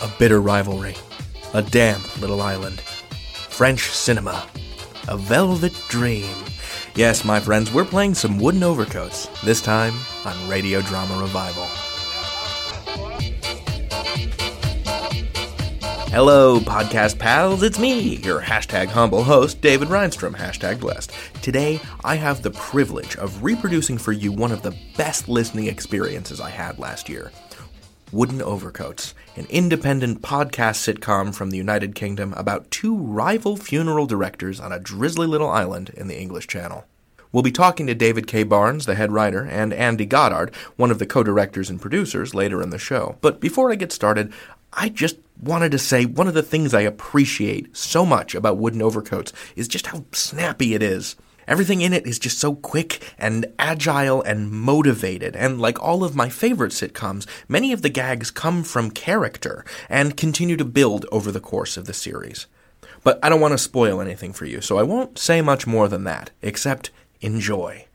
a bitter rivalry, a damp little island, French cinema, a velvet dream. Yes, my friends, we're playing some Wooden Overcoats, this time on Radio Drama Revival. Hello, podcast pals, it's me, your hashtag humble host, David Reinstrom, hashtag blessed. Today, I have the privilege of reproducing for you one of the best listening experiences I had last year. Wooden Overcoats, an independent podcast sitcom from the United Kingdom about two rival funeral directors on a drizzly little island in the English Channel. We'll be talking to David K. Barnes, the head writer, and Andy Goddard, one of the co-directors and producers, later in the show. But before I get started, I just wanted to say one of the things I appreciate so much about Wooden Overcoats is just how snappy it is. Everything in it is just so quick and agile and motivated, and like all of my favorite sitcoms, many of the gags come from character and continue to build over the course of the series. But I don't want to spoil anything for you, so I won't say much more than that, except enjoy.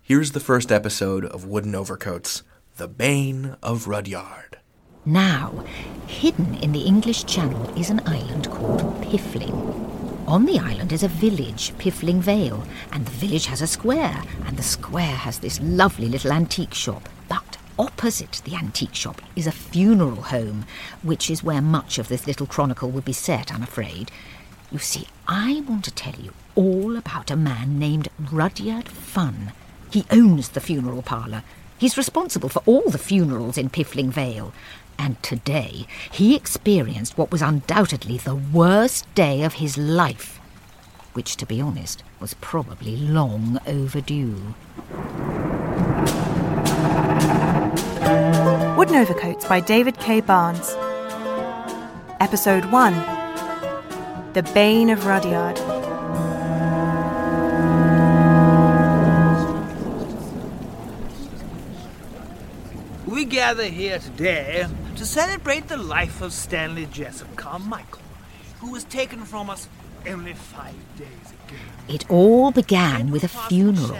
Here's the first episode of Wooden Overcoats, The Bane of Rudyard. Now, hidden in the English Channel is an island called Piffling. On the island is a village, Piffling Vale, and the village has a square, and the square has this lovely little antique shop. But opposite the antique shop is a funeral home, which is where much of this little chronicle will be set, I'm afraid. You see, I want to tell you all about a man named Rudyard Funn. He owns the funeral parlour. He's responsible for all the funerals in Piffling Vale. And today, he experienced what was undoubtedly the worst day of his life, which, to be honest, was probably long overdue. Wooden Overcoats by David K. Barnes. Episode 1. The Bane of Rudyard. We gather here today to celebrate the life of Stanley Jessup Carmichael, who was taken from us only 5 days ago. It all began with a funeral.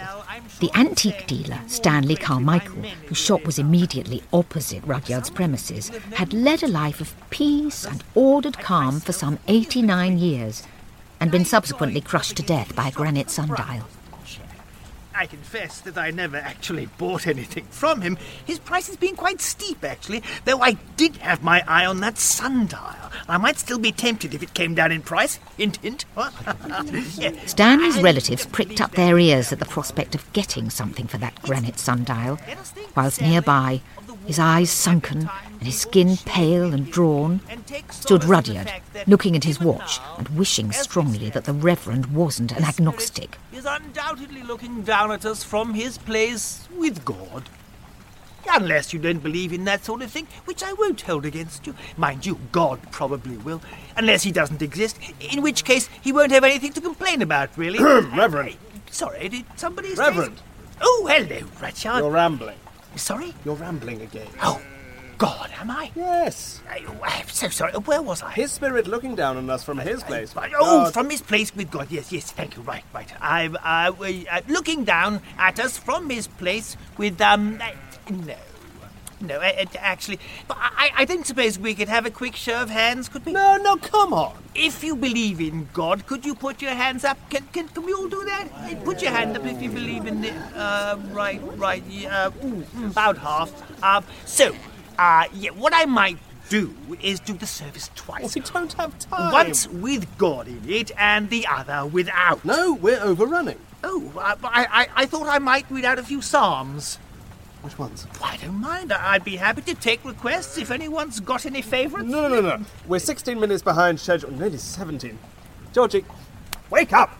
The antique dealer, Stanley Carmichael, whose shop was immediately opposite Rudyard's premises, had led a life of peace and ordered calm for some 89 years and been subsequently crushed to death by a granite sundial. I confess that I never actually bought anything from him. His price has been quite steep, actually, though I did have my eye on that sundial. I might still be tempted if it came down in price. Hint, hint. Stanley's relatives pricked up their ears at the prospect of getting something for that granite sundial, whilst nearby, his eyes sunken and his skin pale and drawn, stood Rudyard, looking at his watch and wishing strongly that the Reverend wasn't an agnostic. Is undoubtedly looking down at us from his place with God. Unless you don't believe in that sort of thing, which I won't hold against you. Mind you, God probably will, unless he doesn't exist, in which case he won't have anything to complain about, really. Reverend. Sorry, did somebody say... Reverend. Oh, hello, Rudyard. You're rambling. Sorry? You're rambling again. Oh, God, am I? Yes. I'm so sorry. Where was I? His spirit looking down on us from his place. From his place with God. Yes, yes, thank you. Right. I'm looking down at us from his place with, actually. But I don't suppose we could have a quick show of hands, could we? No, come on. If you believe in God, could you put your hands up? Can we all do that? Put your hand up if you believe in it. About half. What I might do is do the service twice. Well, we don't have time. Once with God in it and the other without. No, we're overrunning. Oh, I thought I might read out a few psalms. Which ones? I don't mind. I'd be happy to take requests if anyone's got any favourites. No. We're 16 minutes behind schedule. Nearly 17. Georgie, wake up!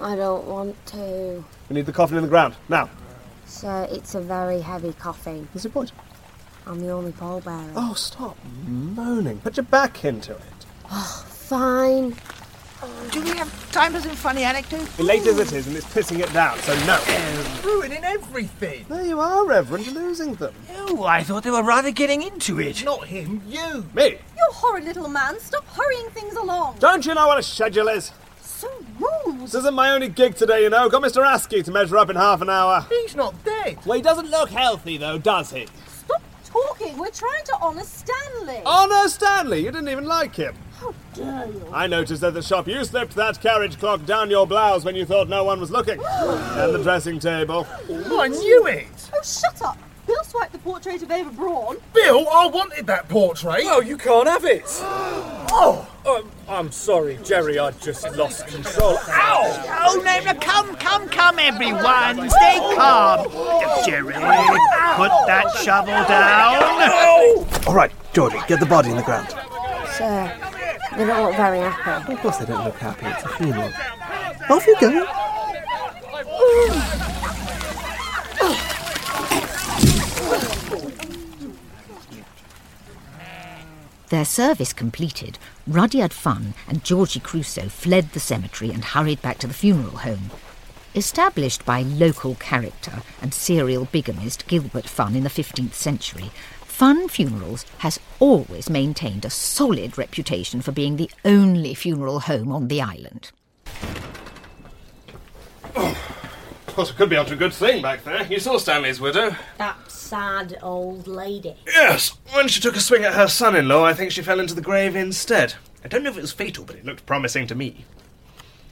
I don't want to. We need the coffin in the ground, now. Sir, it's a very heavy coffin. What's your point? I'm the only pallbearer. Oh, stop moaning. Put your back into it. Oh, fine. Do we have time for some funny anecdotes? Late as it is, and it's pissing it down, so no. Ruining everything. There you are, Reverend. You're losing them. Oh, I thought they were rather getting into it. Not him, you. Me. You horrid little man. Stop hurrying things along. Don't you know what a schedule is? So rude. This isn't my only gig today, you know. Got Mr. Askey to measure up in half an hour. He's not dead. Well, he doesn't look healthy, though, does he? Stop talking. We're trying to honour Stanley. Honour Stanley? You didn't even like him. How dare you? I noticed at the shop you slipped that carriage clock down your blouse when you thought no one was looking. And the dressing table. Oh, I knew it! Oh, shut up. Bill swiped the portrait of Ava Braun. Bill, I wanted that portrait. Oh, you can't have it. Oh! I'm sorry, Jerry, I just lost control. Ow! Oh, no, no, come, everyone. Stay calm. Jerry, put that shovel down. All right, Georgie, get the body in the ground. Sir, they don't look very happy. Of course they don't look happy. It's a funeral. Off you go. Their service completed, Rudyard Funn and Georgie Crusoe fled the cemetery and hurried back to the funeral home. Established by local character and serial bigamist Gilbert Funn in the 15th century, Funn Funerals has always maintained a solid reputation for being the only funeral home on the island. Of course, it could be onto a good thing back there. You saw Stanley's widow. That sad old lady. Yes. When she took a swing at her son-in-law, I think she fell into the grave instead. I don't know if it was fatal, but it looked promising to me.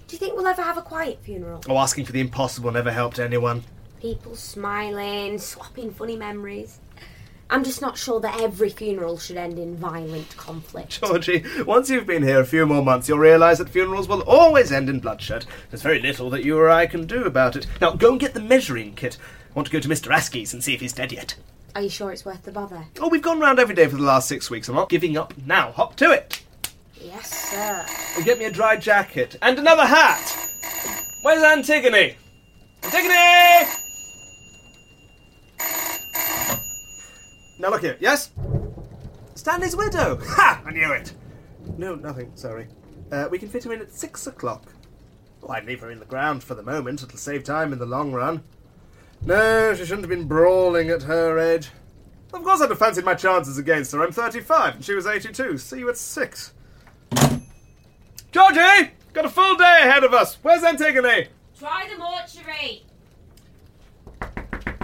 Do you think we'll ever have a quiet funeral? Oh, asking for the impossible never helped anyone. People smiling, swapping funny memories. I'm just not sure that every funeral should end in violent conflict. Georgie, once you've been here a few more months, you'll realise that funerals will always end in bloodshed. There's very little that you or I can do about it. Now, go and get the measuring kit. I want to go to Mr Askey's and see if he's dead yet. Are you sure it's worth the bother? Oh, we've gone round every day for the last 6 weeks. I'm not giving up now. Hop to it. Yes, sir. Well, get me a dry jacket and another hat. Where's Antigone? Antigone! Now look here, yes? Stanley's widow! Ha! I knew it! No, nothing, sorry. We can fit her in at 6:00. Well, I'd leave her in the ground for the moment. It'll save time in the long run. No, she shouldn't have been brawling at her age. Of course I'd have fancied my chances against her. I'm 35 and she was 82. See you at 6. Georgie! Got a full day ahead of us. Where's Antigone? Try the mortuary.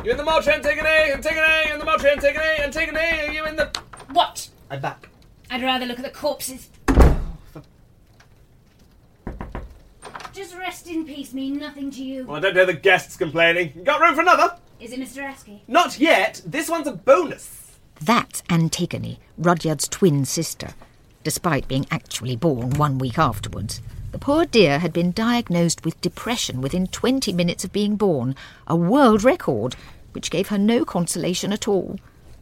You in the mortuary, Antigone? Antigone, in the mortuary, Antigone? Antigone, are you in the... What? I'm back. I'd rather look at the corpses. Just rest in peace, mean nothing to you. Well, I don't hear the guests complaining. You got room for another? Is it Mr Askey? Not yet. This one's a bonus. That's Antigone, Rudyard's twin sister, despite being actually born 1 week afterwards. The poor dear had been diagnosed with depression within 20 minutes of being born, a world record, which gave her no consolation at all.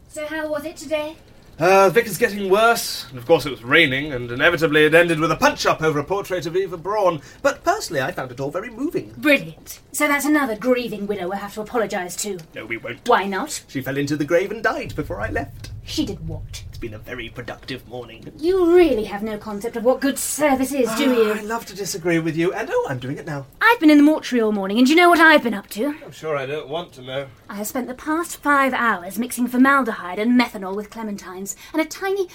So how was it today? The vicar's getting worse, and of course it was raining, and inevitably it ended with a punch-up over a portrait of Eva Braun. But personally, I found it all very moving. Brilliant. So that's another grieving widow we'll have to apologise to. No, we won't. Why not? She fell into the grave and died before I left. She did what? It's been a very productive morning. You really have no concept of what good service is, do you? I love to disagree with you, and I'm doing it now. I've been in the mortuary all morning, and do you know what I've been up to? I'm sure I don't want to know. I have spent the past 5 hours mixing formaldehyde and methanol with clementines, and a tiny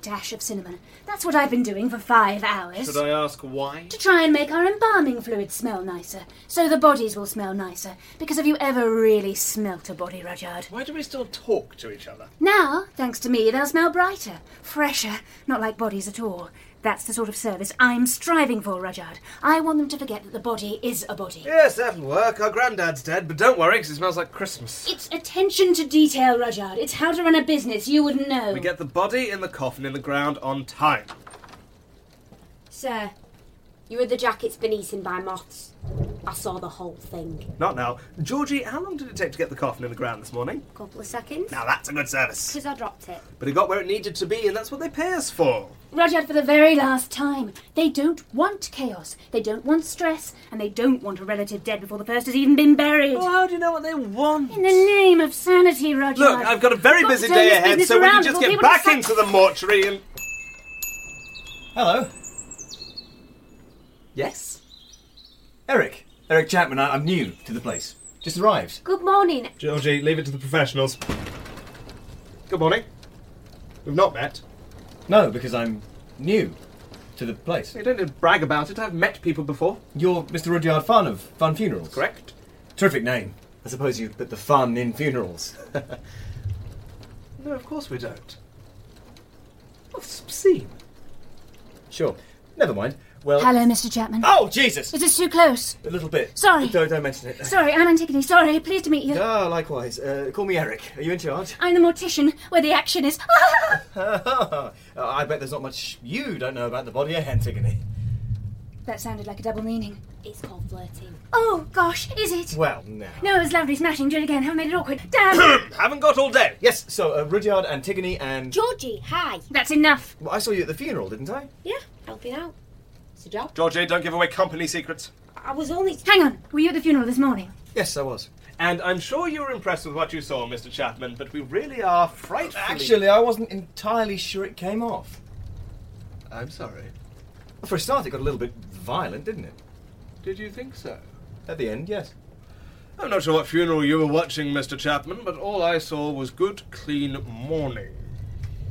dash of cinnamon. That's what I've been doing for 5 hours. Should I ask why? To try and make our embalming fluid smell nicer, so the bodies will smell nicer. Because have you ever really smelt a body, Rudyard? Why do we still talk to each other? Now, thanks to me, they'll smell brighter, fresher, not like bodies at all. That's the sort of service I'm striving for, Rudyard. I want them to forget that the body is a body. Yes, that'll work. Our granddad's dead, but don't worry, because it smells like Christmas. It's attention to detail, Rudyard. It's how to run a business. You wouldn't know. We get the body in the coffin in the ground on time. Sir, your other jacket's been eaten by moths. I saw the whole thing. Not now. Georgie, how long did it take to get the coffin in the ground this morning? A couple of seconds. Now that's a good service. Because I dropped it. But it got where it needed to be, and that's what they pay us for. Rudyard, for the very last time, they don't want chaos, they don't want stress, and they don't want a relative dead before the first has even been buried. Well, how do you know what they want? In the name of sanity, Rudyard. Look, I've got a very busy day ahead, so when you just get back into the mortuary and... Hello. Yes? Eric Chapman, I'm new to the place. Just arrived. Good morning. Georgie, leave it to the professionals. Good morning. We've not met. No, because I'm new to the place. You don't need to brag about it. I've met people before. You're Mr Rudyard Funn of Funn Funerals? Correct. Terrific name. I suppose you put the fun in funerals. No, of course we don't. That's obscene. Sure. Never mind. Well... Hello, Mr. Chapman. Oh, Jesus! Is this too close? A little bit. Sorry. Don't mention it. Sorry, I'm Antigone. Sorry, pleased to meet you. Ah, likewise. Call me Eric. Are you in charge? I'm the mortician, where the action is. I bet there's not much you don't know about the body of Antigone. That sounded like a double meaning. It's called flirting. Oh, gosh, is it? Well, no. No, it was lovely smashing. Do it again. Haven't made it awkward. Damn! Haven't got all day. Yes, so Rudyard, Antigone and... Georgie, hi. That's enough. Well, I saw you at the funeral, didn't I? Yeah, helping out. It's a job. Georgie, don't give away company secrets. I was only... Hang on. Were you at the funeral this morning? Yes, I was. And I'm sure you were impressed with what you saw, Mr. Chapman, but we really are frightfully... Actually, I wasn't entirely sure it came off. I'm sorry. For a start, it got a little bit violent, didn't it? Did you think so? At the end, yes. I'm not sure what funeral you were watching, Mr. Chapman, but all I saw was good, clean mourning.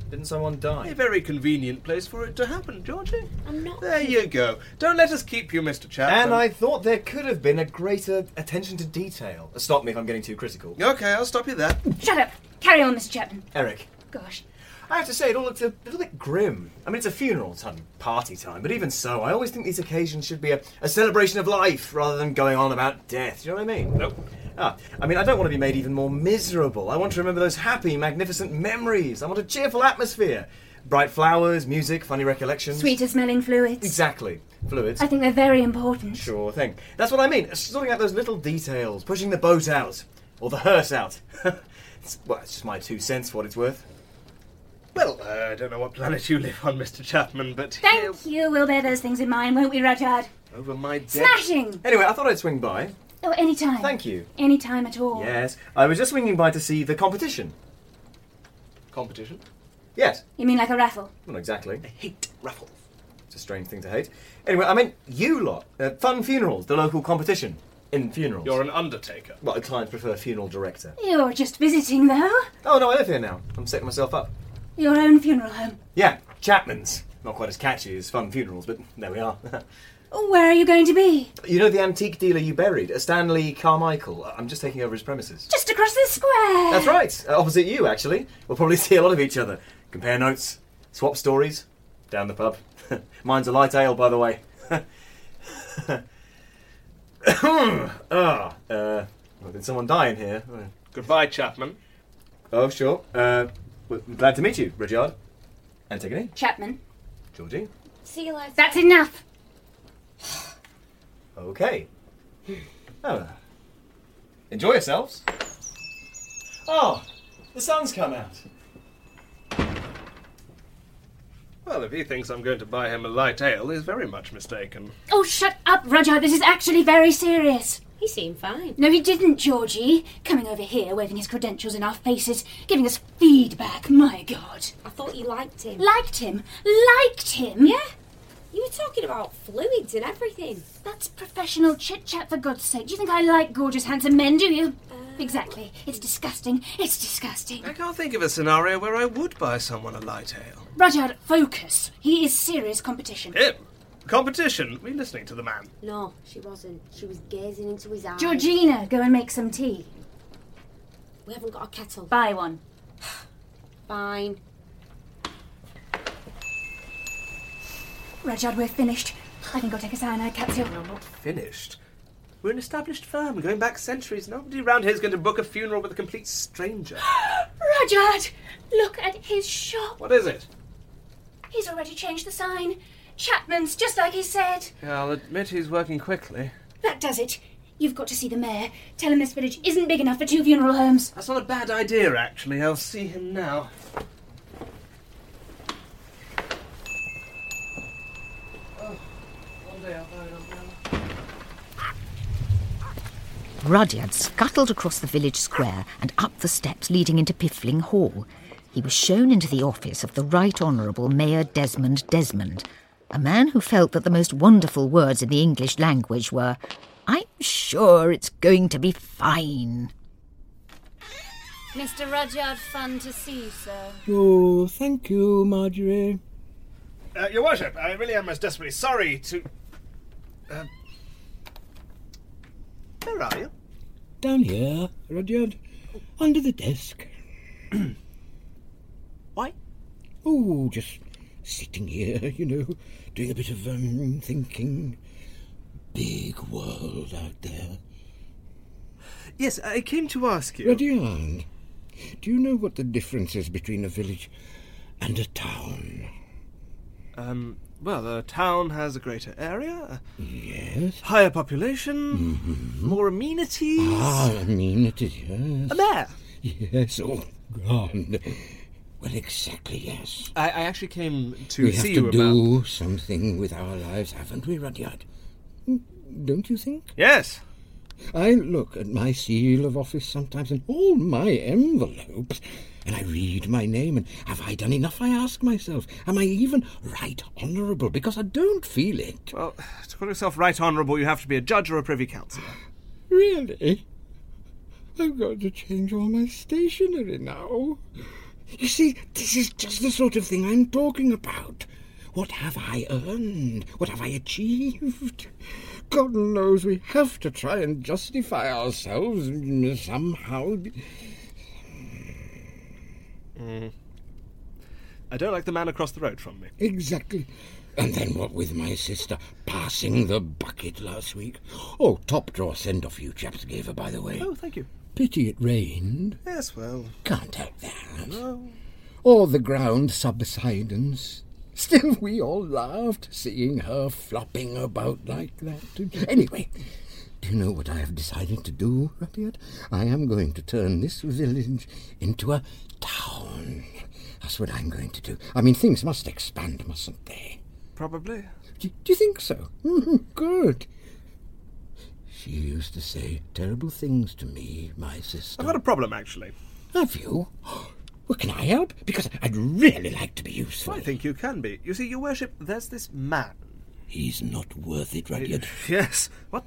Didn't someone die? A very convenient place for it to happen, Georgie. I'm not... There you go. Don't let us keep you, Mr. Chapman. And I thought there could have been a greater attention to detail. Stop me if I'm getting too critical. Okay, I'll stop you there. Shut up. Carry on, Mr. Chapman. Eric. Gosh. I have to say, it all looks a little bit grim. I mean, it's a funeral time, party time, but even so, I always think these occasions should be a celebration of life rather than going on about death. Do you know what I mean? Nope. I mean, I don't want to be made even more miserable. I want to remember those happy, magnificent memories. I want a cheerful atmosphere. Bright flowers, music, funny recollections. Sweeter-smelling fluids. Exactly. Fluids. I think they're very important. Sure thing. That's what I mean. Sorting out those little details, pushing the boat out, or the hearse out. It's just my 2 cents for what it's worth. Well, I don't know what planet you live on, Mr. Chapman, but... Thank you. We'll bear those things in mind, won't we, Rudyard? Over my dead... Smashing! Anyway, I thought I'd swing by. Oh, any time. Thank you. Any time at all. Yes. I was just swinging by to see the competition. Competition? Yes. You mean like a raffle? Well, not exactly. I hate raffles. It's a strange thing to hate. Anyway, I meant you lot. Funn Funerals, the local competition in funerals. You're an undertaker. Well, clients prefer funeral director. You're just visiting, though. Oh, no, I live here now. I'm setting myself up. Your own funeral home? Yeah, Chapman's. Not quite as catchy as Funn Funerals, but there we are. Where are you going to be? You know the antique dealer you buried, Stanley Carmichael. I'm just taking over his premises. Just across the square. That's right. Opposite you, actually. We'll probably see a lot of each other. Compare notes, swap stories, down the pub. Mine's a light ale, by the way. Did someone die in here? Goodbye, Chapman. Oh, sure. Glad to meet you, Rudyard. Antigone. Chapman. Georgie. See you later. That's enough. Okay. Oh. Enjoy yourselves. Oh, the sun's come out. Well, if he thinks I'm going to buy him a light ale, he's very much mistaken. Oh, shut up, Rudyard. This is actually very serious. He seemed fine. No, he didn't, Georgie. Coming over here, waving his credentials in our faces, giving us feedback. My God. I thought you liked him. Liked him? Liked him? Yeah. You were talking about fluids and everything. That's professional chit-chat, for God's sake. Do you think I like gorgeous, handsome men, do you? Exactly. It's disgusting. It's disgusting. I can't think of a scenario where I would buy someone a light ale. Rudyard, focus. He is serious competition. Him? Competition? Were you listening to the man? No, she wasn't. She was gazing into his eyes. Georgina, go and make some tea. We haven't got a kettle. Buy one. Fine. Rudyard, we're finished. I can go take a cyanide capsule. No, not finished. We're an established firm, going back centuries. Nobody round here is going to book a funeral with a complete stranger. Rudyard! Look at his shop. What is it? He's already changed the sign. Chapman's, just like he said. Yeah, I'll admit he's working quickly. That does it. You've got to see the mayor. Tell him this village isn't big enough for 2 funeral homes. That's not a bad idea, actually. I'll see him now. Oh, one day I'll buy an umbrella. Rudyard scuttled across the village square and up the steps leading into Piffling Hall. He was shown into the office of the Right Honourable Mayor Desmond Desmond, a man who felt that the most wonderful words in the English language were, "I'm sure it's going to be fine." Mr. Rudyard Funn to see you, sir. Oh, thank you, Marjorie. Your Worship, I really am most desperately sorry to... Where are you? Down here, Rudyard. Under the desk. Oh, just sitting here, you know, doing a bit of thinking. Big world out there. Yes, I came to ask you... Rudyard, do you know what the difference is between a village and a town? Well, a town has a greater area. Yes. Higher population. Mm-hmm. More amenities. Ah, amenities, yes. A mayor. Yes, oh, God. Well, exactly, yes. I actually came to see you about... We have to do something with our lives, haven't we, Rudyard? Don't you think? Yes. I look at my seal of office sometimes and all my envelopes, and I read my name, and have I done enough, I ask myself. Am I even right honourable? Because I don't feel it. Well, to call yourself right honourable, you have to be a judge or a privy councillor. Really? I've got to change all my stationery now. You see, this is just the sort of thing I'm talking about. What have I earned? What have I achieved? God knows we have to try and justify ourselves somehow. I don't like the man across the road from me. Exactly. And then what with my sister passing the bucket last week? Oh, top drawer send-off you chaps gave her, by the way. Oh, thank you. Pity it rained. Yes, well... Can't help that. No. Or the ground subsidence... Still, we all laughed, seeing her flopping about like that. Anyway, do you know what I have decided to do, Rudyard? I am going to turn this village into a town. That's what I'm going to do. I mean, things must expand, mustn't they? Probably. Do you think so? Good. She used to say terrible things to me, my sister. I've got a problem, actually. Have you? Well, can I help? Because I'd really like to be useful. I think you can be. You see, Your Worship, there's this man. He's not worth it, Rudyard. Yes. What?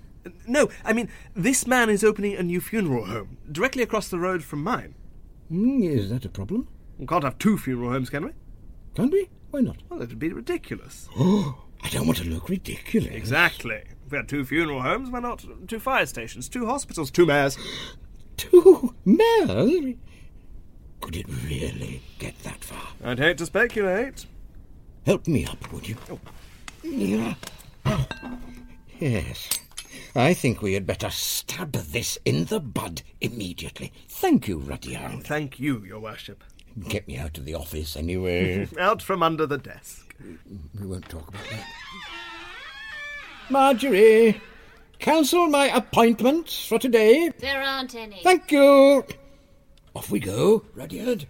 No, I mean, this man is opening a new funeral home directly across the road from mine. Is that a problem? We can't have two funeral homes, can we? Can't we? Why not? Well, it would be ridiculous. Oh, I don't want to look ridiculous. Exactly. If we had two funeral homes, why not two fire stations, two hospitals, two mayors? Two mayors? Could it really get that far? I'd hate to speculate. Help me up, would you? Oh. Yeah. Oh. Yes. I think we had better stab this in the bud immediately. Thank you, Rudyard. Thank you, Your Worship. Get me out of the office, anyway. Out from under the desk. We won't talk about that. Marjorie, cancel my appointments for today. There aren't any. Thank you. Off we go, Rudyard.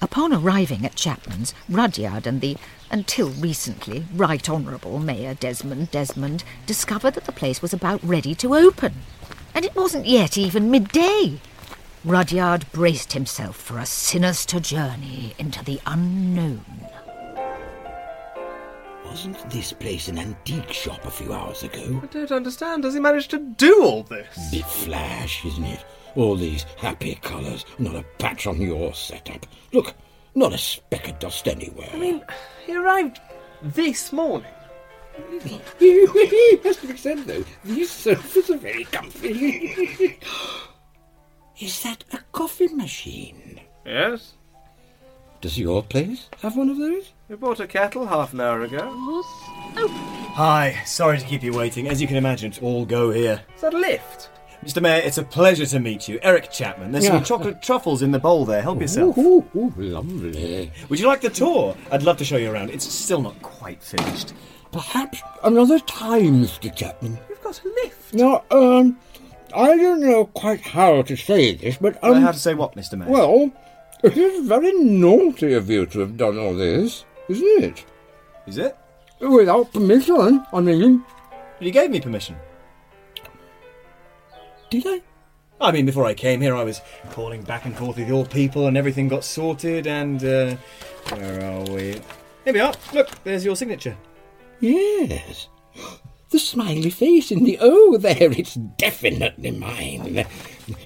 Upon arriving at Chapman's, Rudyard and the, until recently, Right Honourable Mayor Desmond Desmond discovered that the place was about ready to open. And it wasn't yet even midday. Rudyard braced himself for a sinister journey into the unknown. Wasn't this place an antique shop a few hours ago? I don't understand. Does he manage to do all this? Bit flash, isn't it? All these happy colours. Not a patch on your setup. Look, not a speck of dust anywhere. I mean, he arrived this morning. It has to be said, though, these sofas are very comfy. Is that a coffee machine? Yes. Does your place have one of those? We bought a kettle half an hour ago. Oh. Hi, sorry to keep you waiting. As you can imagine, it's all go here. Is that a lift? Mr. Mayor, it's a pleasure to meet you. Eric Chapman. There's some chocolate truffles in the bowl there. Help yourself. Ooh, lovely. Would you like the tour? I'd love to show you around. It's still not quite finished. Perhaps another time, Mr. Chapman. You've got a lift. No, I don't know quite how to say this, but... How to say what, Mr. Mayor? Well... It is very naughty of you to have done all this, isn't it? Is it? Without permission, I mean. You gave me permission. Did I? I mean, before I came here, I was calling back and forth with your people and everything got sorted and, where are we? Here we are. Look, there's your signature. Yes. The smiley face in the O there, it's definitely mine.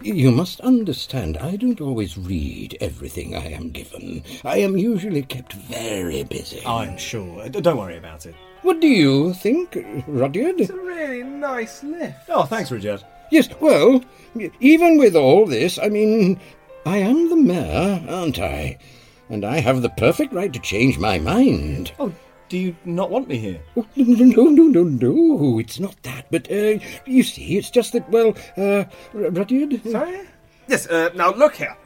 You must understand, I don't always read everything I am given. I am usually kept very busy. I'm sure. Don't worry about it. What do you think, Rudyard? It's a really nice lift. Oh, thanks, Rudyard. Yes, well, even with all this, I mean, I am the mayor, aren't I? And I have the perfect right to change my mind. Oh, do you not want me here? Oh, no, it's not that, but, you see, it's just that, well, Rudyard... Sorry? Yes, now look here.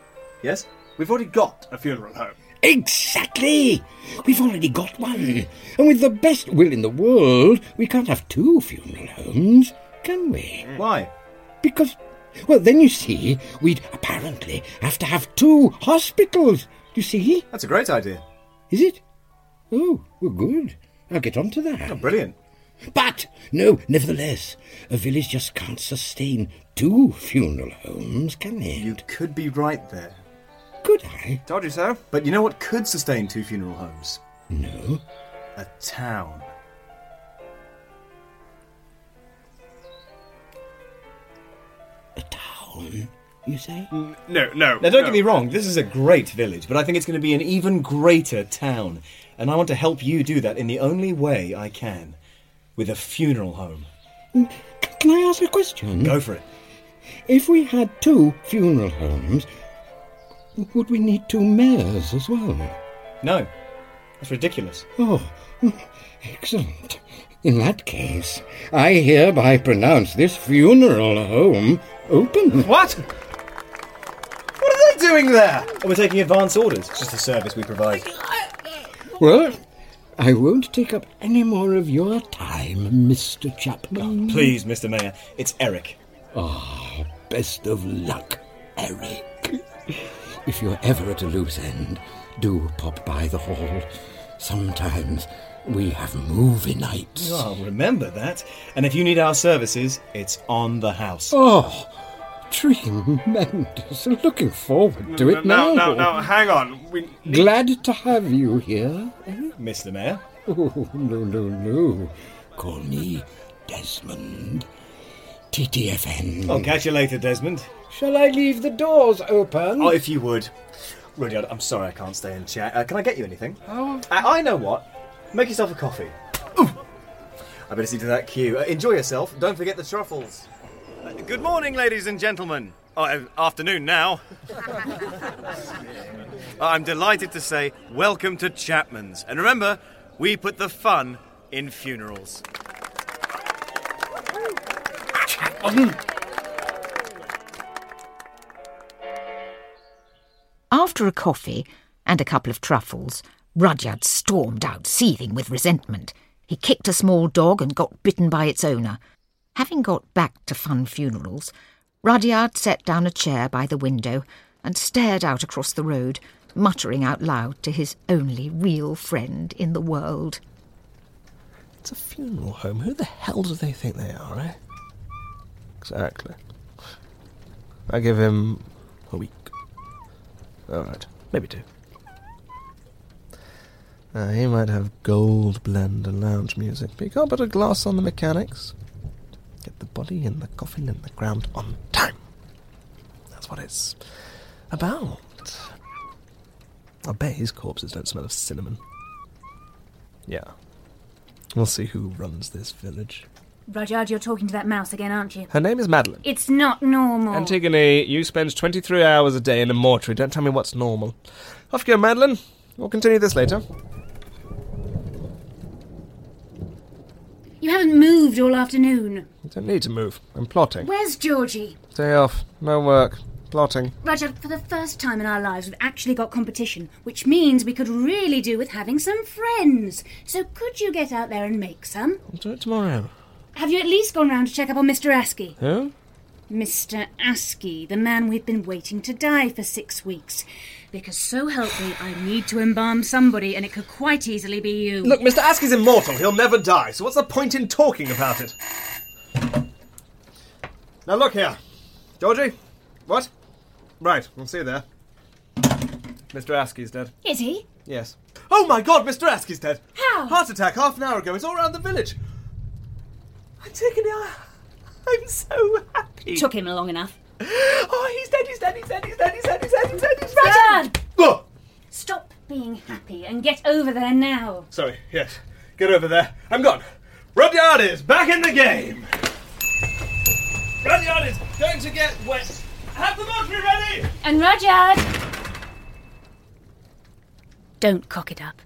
Yes? We've already got a funeral home. Exactly! We've already got one. And with the best will in the world, we can't have two funeral homes, can we? Why? Because, well, then you see, we'd apparently have to have two hospitals. Do you see? That's a great idea. Is it? Oh, well, good. I'll get on to that. Oh, brilliant. But, no, nevertheless, a village just can't sustain two funeral homes, can it? You could be right there. Could I? Told you so. But you know what could sustain two funeral homes? No. A town. A town, you say? No. Now, don't get me wrong, this is a great village, but I think it's going to be an even greater town. And I want to help you do that in the only way I can. With a funeral home. Can I ask a question? Go for it. If we had two funeral homes, would we need two mayors as well? No. That's ridiculous. Oh, excellent. In that case, I hereby pronounce this funeral home open. What? What are they doing there? Oh, we're taking advance orders. It's just a service we provide. Well, I won't take up any more of your time, Mr. Chapman. Oh, please, Mr. Mayor. It's Eric. Ah, best of luck, Eric. If you're ever at a loose end, do pop by the hall. Sometimes we have movie nights. Oh, remember that. And if you need our services, it's on the house. Oh, tremendous. Looking forward to it now. No, hang on. Glad to have you here. Mr. Mayor? Oh, no. Call me Desmond. TTFN. I'll catch you later, Desmond. Shall I leave the doors open? Oh, if you would. Rudyard, I'm sorry I can't stay and chat. Can I get you anything? Oh. I know what. Make yourself a coffee. Ooh. I better see to that queue. Enjoy yourself. Don't forget the truffles. Good morning, ladies and gentlemen. Afternoon now. I'm delighted to say welcome to Chapman's. And remember, we put the fun in funerals. After a coffee and a couple of truffles, Rudyard stormed out, seething with resentment. He kicked a small dog and got bitten by its owner. Having got back to Funn Funerals, Rudyard set down a chair by the window and stared out across the road, muttering out loud to his only real friend in the world. It's a funeral home. Who the hell do they think they are, eh? Exactly. I give him a week. All right, maybe two. He might have gold blend and lounge music, but you can't put a gloss on the mechanics. Get the body and the coffin in the ground on time. That's what it's about. I'll bet his corpses don't smell of cinnamon. Yeah. We'll see who runs this village. Rudyard, you're talking to that mouse again, aren't you? Her name is Madeline. It's not normal. Antigone, you spend 23 hours a day in a mortuary. Don't tell me what's normal. Off you go, Madeline. We'll continue this later. You haven't moved all afternoon. You don't need to move. I'm plotting. Where's Georgie? Day off. No work. Plotting. Rudyard, for the first time in our lives, we've actually got competition, which means we could really do with having some friends. So could you get out there and make some? I'll do it tomorrow. Have you at least gone round to check up on Mr. Askey? Who? Mr. Askey, the man we've been waiting to die for 6 weeks. Because so help me, I need to embalm somebody, and it could quite easily be you. Look, Mr. Askey's immortal. He'll never die, so what's the point in talking about it? Now look here. Georgie? What? Right, we'll see you there. Mr. Askey's dead. Is he? Yes. Oh my God, Mr. Askey's dead. How? Heart attack half an hour ago. It's all around the village. I'm so happy. Took him long enough. Oh, he's dead. Rudyard! Stop being happy and get over there now. Sorry, yes. Get over there. I'm gone. Rudyard is back in the game. Rudyard is going to get wet. Have the mortuary ready! And Rudyard! Don't cock it up.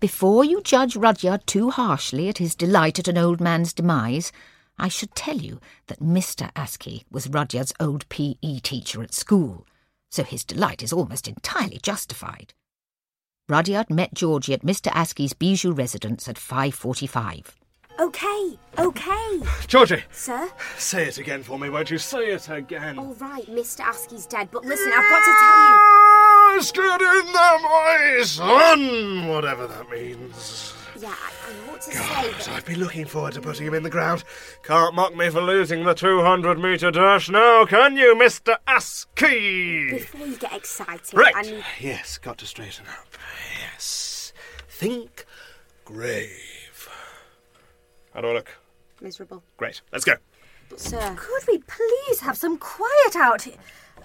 Before you judge Rudyard too harshly at his delight at an old man's demise, I should tell you that Mr. Askey was Rudyard's old P.E. teacher at school, so his delight is almost entirely justified. Rudyard met Georgie at Mr. Askey's bijou residence at 5:45. OK. Georgie! Sir? Say it again for me, won't you? Say it again. All right, Mr. Askey's dead, but listen, I've got to tell you... Good in the voice, run, whatever that means. Yeah, I ought to say that... I've been looking forward to putting him in the ground. Can't mock me for losing the 200-metre dash now, can you, Mr. Askey? Before you get excited... Right, yes, got to straighten up. Yes. Think grave. How do I look? Miserable. Great, let's go. But, sir... Could we please have some quiet out here?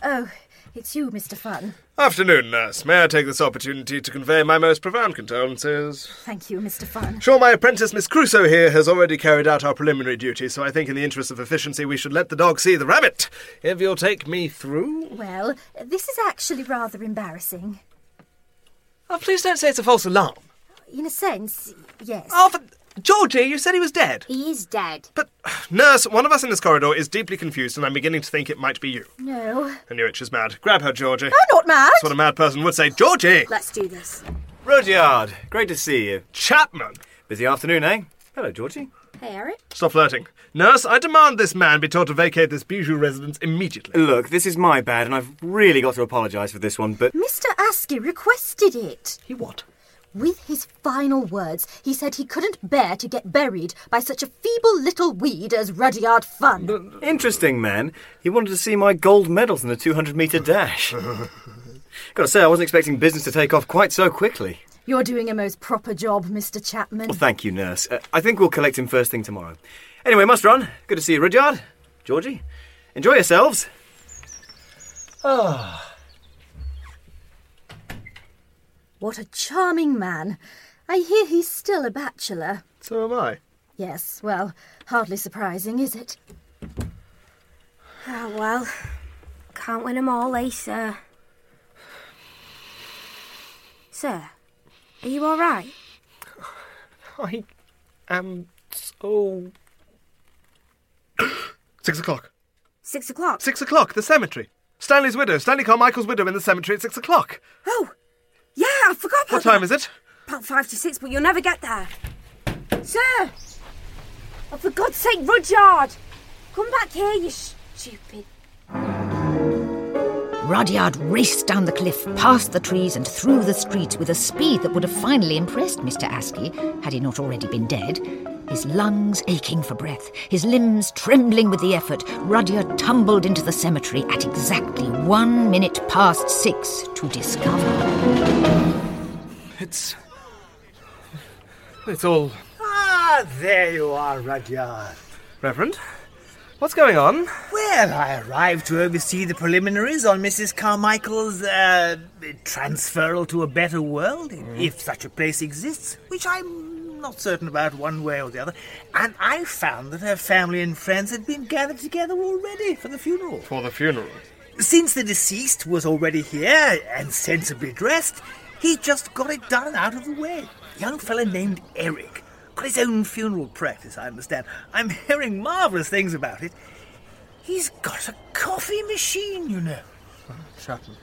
Oh... It's you, Mr. Funn. Afternoon, nurse. May I take this opportunity to convey my most profound condolences? Thank you, Mr. Funn. Sure, my apprentice, Miss Crusoe, here has already carried out our preliminary duties, so I think in the interest of efficiency we should let the dog see the rabbit. If you'll take me through... Well, this is actually rather embarrassing. Oh, please don't say it's a false alarm. In a sense, yes. Oh, but... Georgie, you said he was dead. He is dead. But, nurse, one of us in this corridor is deeply confused and I'm beginning to think it might be you. No. I knew it. She's mad. Grab her, Georgie. I'm not mad. That's what a mad person would say. Georgie! Let's do this. Rudyard, great to see you. Chapman! Busy afternoon, eh? Hello, Georgie. Hey, Eric. Stop flirting. Nurse, I demand this man be told to vacate this bijou residence immediately. Look, this is my bad and I've really got to apologise for this one, but... Mr. Askey requested it. He what? With his final words, he said he couldn't bear to get buried by such a feeble little weed as Rudyard Funn. Interesting, man. He wanted to see my gold medals in the 200-metre dash. Gotta say, I wasn't expecting business to take off quite so quickly. You're doing a most proper job, Mr. Chapman. Well, thank you, nurse. I think we'll collect him first thing tomorrow. Anyway, must run. Good to see you, Rudyard. Georgie, enjoy yourselves. Ah... Oh. What a charming man. I hear he's still a bachelor. So am I. Yes, well, hardly surprising, is it? Ah, oh, well, can't win 'em all, eh, sir? Sir, are you all right? I am so... 6 o'clock. 6 o'clock? 6 o'clock, the cemetery. Stanley's widow, Stanley Carmichael's widow in the cemetery at 6 o'clock. Oh! Yeah, I forgot about that. What time is it? About 5 to 6, but you'll never get there. Sir! Oh, for God's sake, Rudyard! Come back here, you stupid... Rudyard raced down the cliff, past the trees and through the streets with a speed that would have finally impressed Mr. Askey, had he not already been dead. His lungs aching for breath, his limbs trembling with the effort, Rudyard tumbled into the cemetery at exactly 1 minute past 6 to discover. It's all... Ah, there you are, Rudyard. Reverend? What's going on? Well, I arrived to oversee the preliminaries on Mrs. Carmichael's transferal to a better world, if such a place exists, which I'm not certain about one way or the other, and I found that her family and friends had been gathered together already for the funeral. For the funeral? Since the deceased was already here and sensibly dressed, he just got it done and out of the way. A young fellow named Eric. Got his own funeral practice, I understand. I'm hearing marvellous things about it. He's got a coffee machine, you know. Oh, Chapman.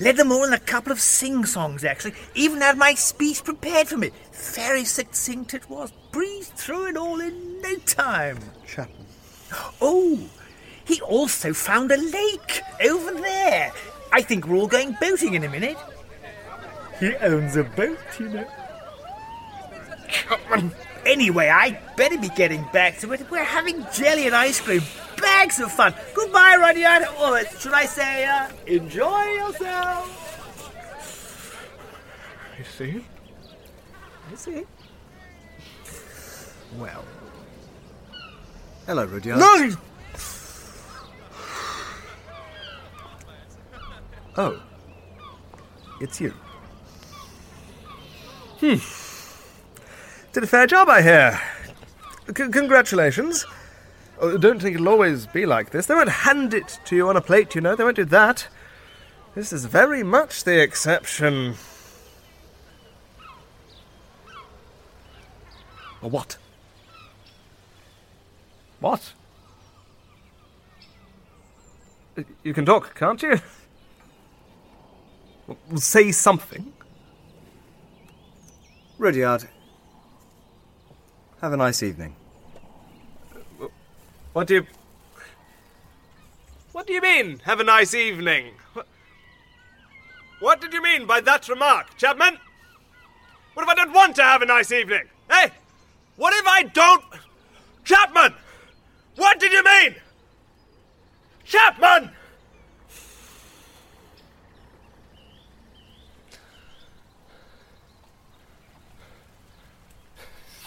Led them all in a couple of sing-songs, actually. Even had my speech prepared for me. Very succinct it was. Breezed through it all in no time. Chapman. Oh, he also found a lake over there. I think we're all going boating in a minute. He owns a boat, you know. Chapman. Anyway, I'd better be getting back to it. We're having jelly and ice cream. Bags of fun. Goodbye, Rudyard. Or should I say, enjoy yourself. I see. Well. Hello, Rudyard. No! Oh. It's you. Did a fair job, I hear. Congratulations. Oh, don't think it'll always be like this. They won't hand it to you on a plate, you know. They won't do that. This is very much the exception. A what? What? You can talk, can't you? Well, say something. Rudyard, have a nice evening. What do you mean, have a nice evening? What did you mean by that remark, Chapman? What if I don't want to have a nice evening? Eh? What if I don't... Chapman! What did you mean? Chapman!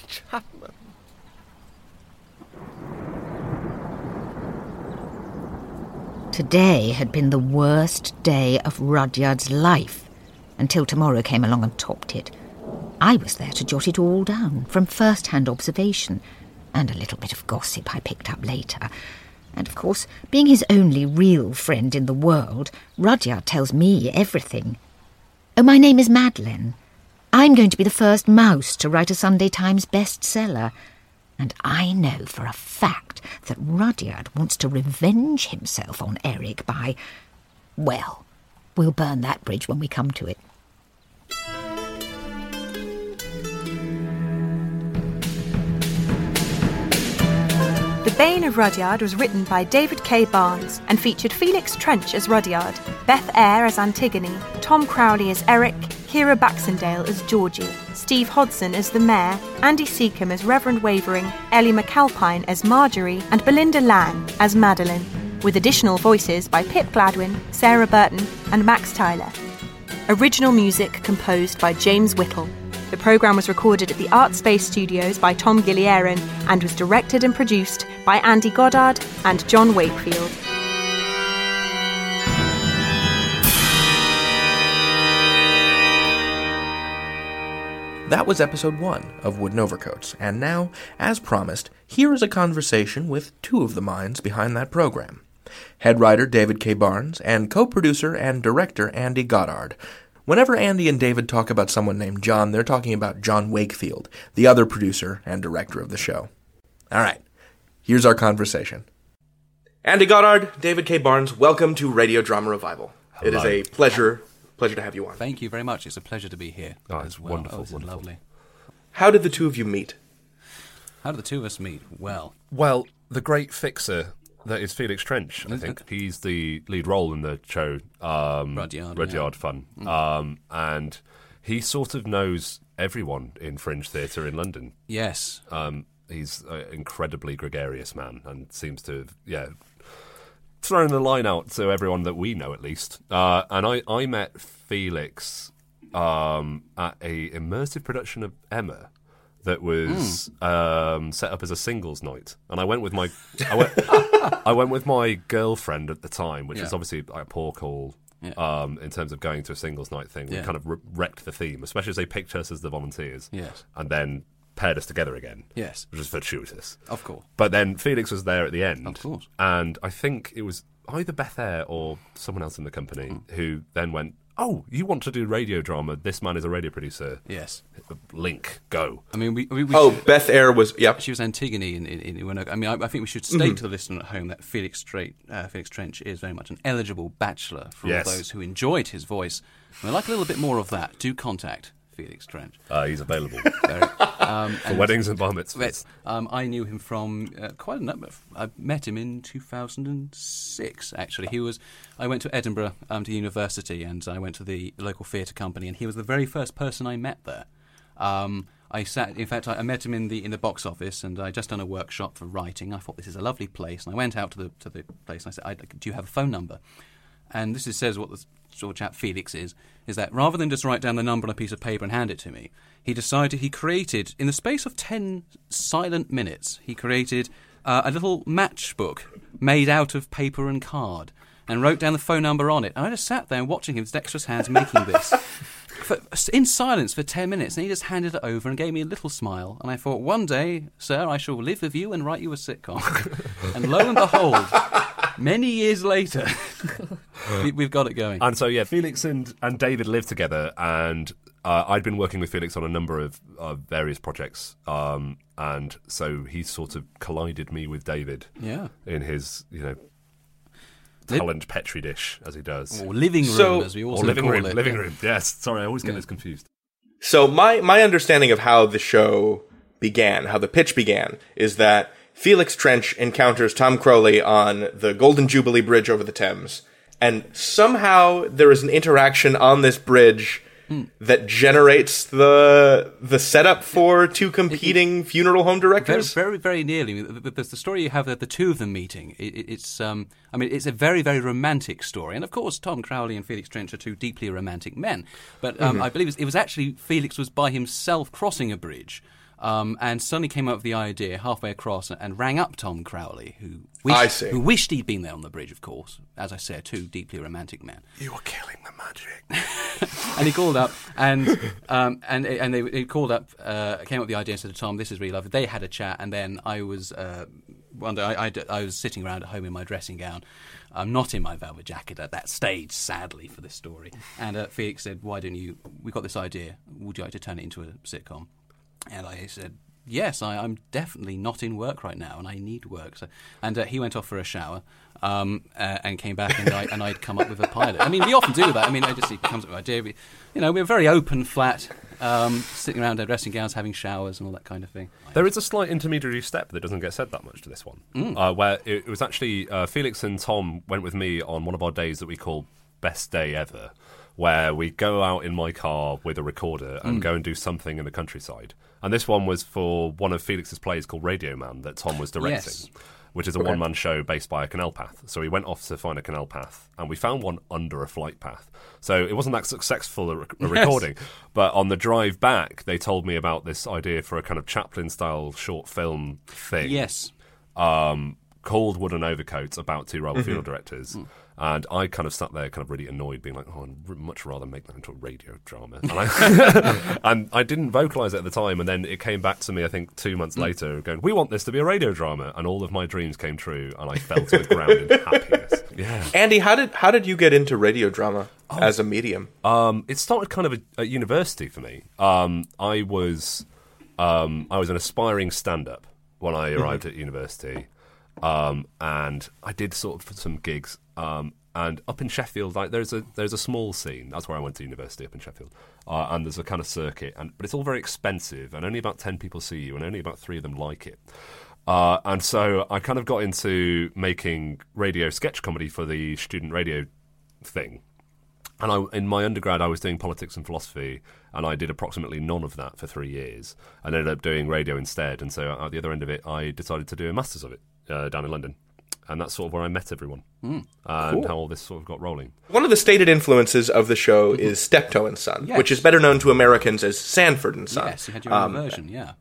Chapman. Today had been the worst day of Rudyard's life, until tomorrow came along and topped it. I was there to jot it all down, from first-hand observation, and a little bit of gossip I picked up later. And, of course, being his only real friend in the world, Rudyard tells me everything. Oh, my name is Madeline. I'm going to be the first mouse to write a Sunday Times bestseller. And I know for a fact that Rudyard wants to revenge himself on Eric by... Well, we'll burn that bridge when we come to it. The Bane of Rudyard was written by David K. Barnes and featured Felix Trench as Rudyard, Beth Eyre as Antigone, Tom Crowley as Eric, Kira Baxendale as Georgie, Steve Hodson as the Mayor, Andy Seacomb as Reverend Wavering, Ellie McAlpine as Marjorie, and Belinda Lang as Madeline, with additional voices by Pip Gladwin, Sarah Burton, and Max Tyler. Original music composed by James Whittle. The programme was recorded at the Artspace Studios by Tom Gilliarin and was directed and produced by Andy Goddard and John Wakefield. That was episode 1 of Wooden Overcoats, and now, as promised, here is a conversation with two of the minds behind that programme. Head writer David K. Barnes and co-producer and director Andy Goddard. Whenever Andy and David talk about someone named John, they're talking about John Wakefield, the other producer and director of the show. All right, here's our conversation. Andy Goddard, David K. Barnes, welcome to Radio Drama Revival. Hello. It is a pleasure to have you on. Thank you very much. It's a pleasure to be here. Oh, it's well. Wonderful. Oh, it's wonderful. Lovely. How did the two of you meet? How did the two of us meet? Well, the great fixer... That is Felix Trench, I think. He's the lead role in the show, Rudyard Funn. Mm. And he sort of knows everyone in fringe theatre in London. Yes. He's an incredibly gregarious man and seems to have, thrown the line out to everyone that we know, at least. And I met Felix at a immersive production of Emma. That was set up as a singles night, and I went with my girlfriend at the time, which is obviously a poor call in terms of going to a singles night thing. We kind of wrecked the theme, especially as they picked us as the volunteers, and then paired us together again, which was fortuitous, of course. But then Felix was there at the end, of course, and I think it was either Beth Eyre or someone else in the company who then went, "Oh, you want to do radio drama? This man is a radio producer." Yes. Link, go. I mean, Beth Eyre was... Yep. She was Antigone in I mean, I think we should state to the listener at home that Felix Trench is very much an eligible bachelor for all those who enjoyed his voice. We'd like a little bit more of that. Do contact Felix Trench. He's available. For weddings and bar mitzvahs. I knew him from quite a number of... I met him in 2006, actually. I went to Edinburgh to university, and I went to the local theatre company, and he was the very first person I met there. I met him in the box office, and I just done a workshop for writing. I thought, this is a lovely place, and I went out to the place, and I said, do you have a phone number? And this says what the sort of chap Felix is that rather than just write down the number on a piece of paper and hand it to me, he created, in the space of 10 silent minutes, he created a little matchbook made out of paper and card and wrote down the phone number on it. And I just sat there watching him with dexterous hands making this in silence for 10 minutes, and he just handed it over and gave me a little smile. And I thought, one day, sir, I shall live with you and write you a sitcom. And lo and behold, many years later, we've got it going. And so, yeah, Felix and David lived together, and I'd been working with Felix on a number of various projects, and so he sort of collided me with David in his, you know, talent petri dish, as he does. Or living room, as we also call it. Living room, yes. Sorry, I always get this confused. So my understanding of how the show began, how the pitch began, is that Felix Trench encounters Tom Crowley on the Golden Jubilee Bridge over the Thames, and somehow there is an interaction on this bridge that generates the setup for two competing funeral home directors. Very, very, very nearly. The story you have of the two of them meeting, it's a very, very romantic story. And of course, Tom Crowley and Felix Trench are two deeply romantic men. But I believe it was actually Felix was by himself crossing a bridge. And suddenly came up with the idea halfway across and rang up Tom Crowley, who wished he'd been there on the bridge, of course. As I said, two deeply romantic men. You are killing the magic. And he called up, came up with the idea and said to Tom, this is really lovely. They had a chat, and then I was, one day, I was sitting around at home in my dressing gown. I'm not in my velvet jacket at that stage, sadly, for this story. And Felix said, we've got this idea, would you like to turn it into a sitcom? And I said, yes, I'm definitely not in work right now, and I need work. So, and he went off for a shower and came back, and I'd come up with a pilot. I mean, we often do that. I mean, he comes up with an idea. But, you know, we're very open, flat, sitting around our dressing gowns, having showers and all that kind of thing. There is a slight intermediary step that doesn't get said that much to this one, where it was actually Felix and Tom went with me on one of our days that we call Best Day Ever, where we go out in my car with a recorder and go and do something in the countryside. And this one was for one of Felix's plays called Radio Man that Tom was directing, which is a one-man show based by a canal path. So we went off to find a canal path, and we found one under a flight path. So it wasn't that successful a recording. Yes. But on the drive back, they told me about this idea for a kind of Chaplin-style short film thing. Yes. Called Wooden Overcoats, about two rival funeral directors. Mm. And I kind of sat there kind of really annoyed, being like, oh, I'd much rather make that into a radio drama. And I didn't vocalise it at the time, and then it came back to me, I think, 2 months later, going, we want this to be a radio drama. And all of my dreams came true, and I fell to the ground in happiness. Yeah. Andy, how did you get into radio drama as a medium? It started kind of at university for me. I was an aspiring stand-up when I arrived at university, and I did sort of some gigs. And up in Sheffield, like there's a small scene. That's where I went to university, up in Sheffield. And there's a kind of circuit, but it's all very expensive, and only about 10 people see you, and only about 3 of them like it. And so I kind of got into making radio sketch comedy for the student radio thing. And in my undergrad, I was doing politics and philosophy, and I did approximately none of that for 3 years, and ended up doing radio instead. And so at the other end of it, I decided to do a master's of it down in London. And that's sort of where I met everyone and how all this sort of got rolling. One of the stated influences of the show is Steptoe and Son, which is better known to Americans as Sanford and Son. Yes, you had your own version, and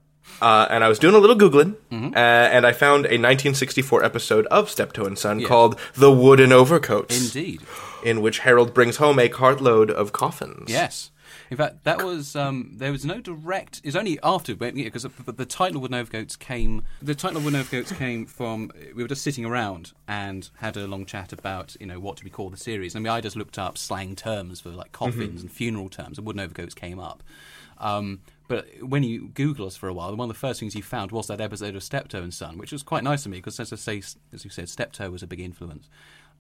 I was doing a little Googling, and I found a 1964 episode of Steptoe and Son called The Wooden Overcoats. Indeed. In which Harold brings home a cartload of coffins. Yes. In fact, that was there was no direct. It's only after because the title Wooden Overcoats came. The title Wooden Overcoats came from we were just sitting around and had a long chat about what to be called the series. I mean, I just looked up slang terms for like coffins and funeral terms, and Wooden Overcoats came up. But when you Google us for a while, one of the first things you found was that episode of Steptoe and Son, which was quite nice to me because, as you said, Steptoe was a big influence.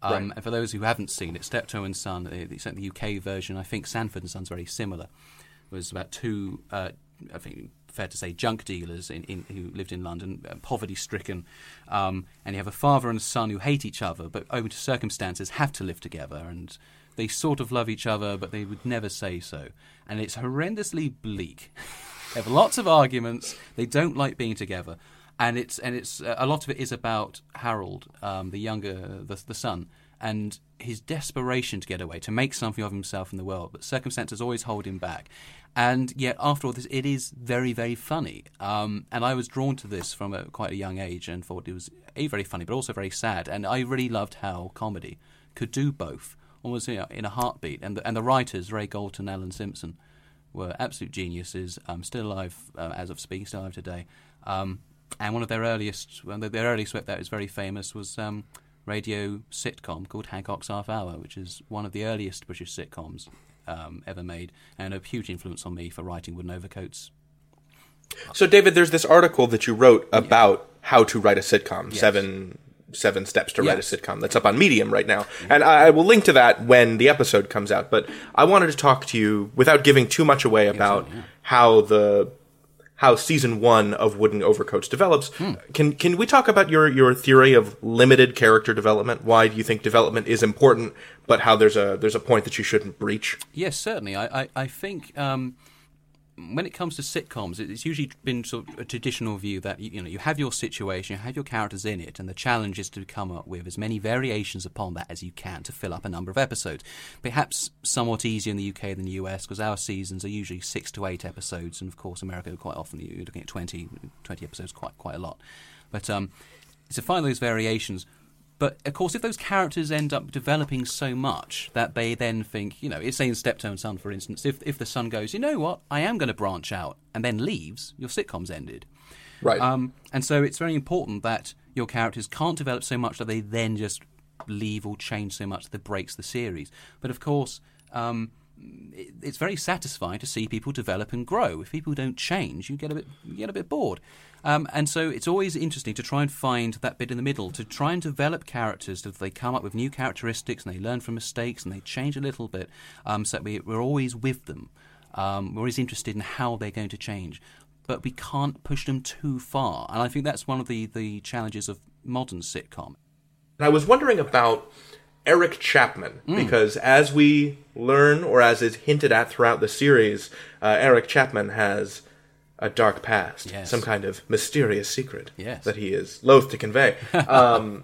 And for those who haven't seen it, Steptoe and Son, the UK version, I think Sanford and Son's very similar. It was about two, I think fair to say, junk dealers who lived in London, poverty-stricken, and you have a father and a son who hate each other, but owing to circumstances have to live together, and they sort of love each other, but they would never say so. And it's horrendously bleak. They have lots of arguments, they don't like being together. And it's a lot of it is about Harold, the younger, the son, and his desperation to get away, to make something of himself in the world. But circumstances always hold him back. And yet, after all this, it is very, very funny. And I was drawn to this from quite a young age and thought it was very funny, but also very sad. And I really loved how comedy could do both, almost in a heartbeat. And the writers, Ray Galton, Alan Simpson, were absolute geniuses, still alive as of speaking, still alive today. And one of their earliest work that is very famous was radio sitcom called Hancock's Half Hour, which is one of the earliest British sitcoms ever made, and a huge influence on me for writing Wooden Overcoats. So, David, there's this article that you wrote about how to write a sitcom, yes. Seven steps to write a sitcom. That's up on Medium right now. And I will link to that when the episode comes out. But I wanted to talk to you, without giving too much away, about how season one of Wooden Overcoats develops. Can we talk about your theory of limited character development? Why do you think development is important, but how there's a point that you shouldn't breach? Yes, certainly. I think when it comes to sitcoms, it's usually been sort of a traditional view that you have your situation, you have your characters in it, and the challenge is to come up with as many variations upon that as you can to fill up a number of episodes. Perhaps somewhat easier in the UK than the US, because our seasons are usually 6 to 8 episodes, and of course America quite often you're looking at 20 episodes, quite a lot. But to find those variations. But, of course, if those characters end up developing so much that they then think, it's saying Steptoe and Son, for instance, if the son goes, you know what, I am going to branch out, and then leaves, your sitcom's ended. Right. And so it's very important that your characters can't develop so much that they then just leave or change so much that it breaks the series. But, of course, it's very satisfying to see people develop and grow. If people don't change, you get a bit bored. And so it's always interesting to try and find that bit in the middle, to try and develop characters so that they come up with new characteristics and they learn from mistakes and they change a little bit, so that we're always with them. We're always interested in how they're going to change. But we can't push them too far. And I think that's one of the challenges of modern sitcom. And I was wondering about Eric Chapman, because as we learn, or as is hinted at throughout the series, Eric Chapman has a dark past, some kind of mysterious secret that he is loath to convey. And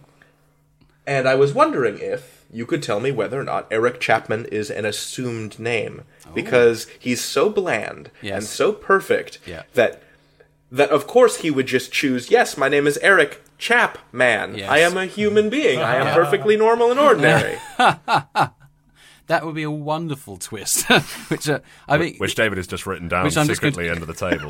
I was wondering if you could tell me whether or not Eric Chapman is an assumed name, because he's so bland and so perfect that of course he would just choose, yes, my name is Eric Chapman. I am a human being. I am perfectly normal and ordinary. That would be a wonderful twist, which David has just written down secretly under the table.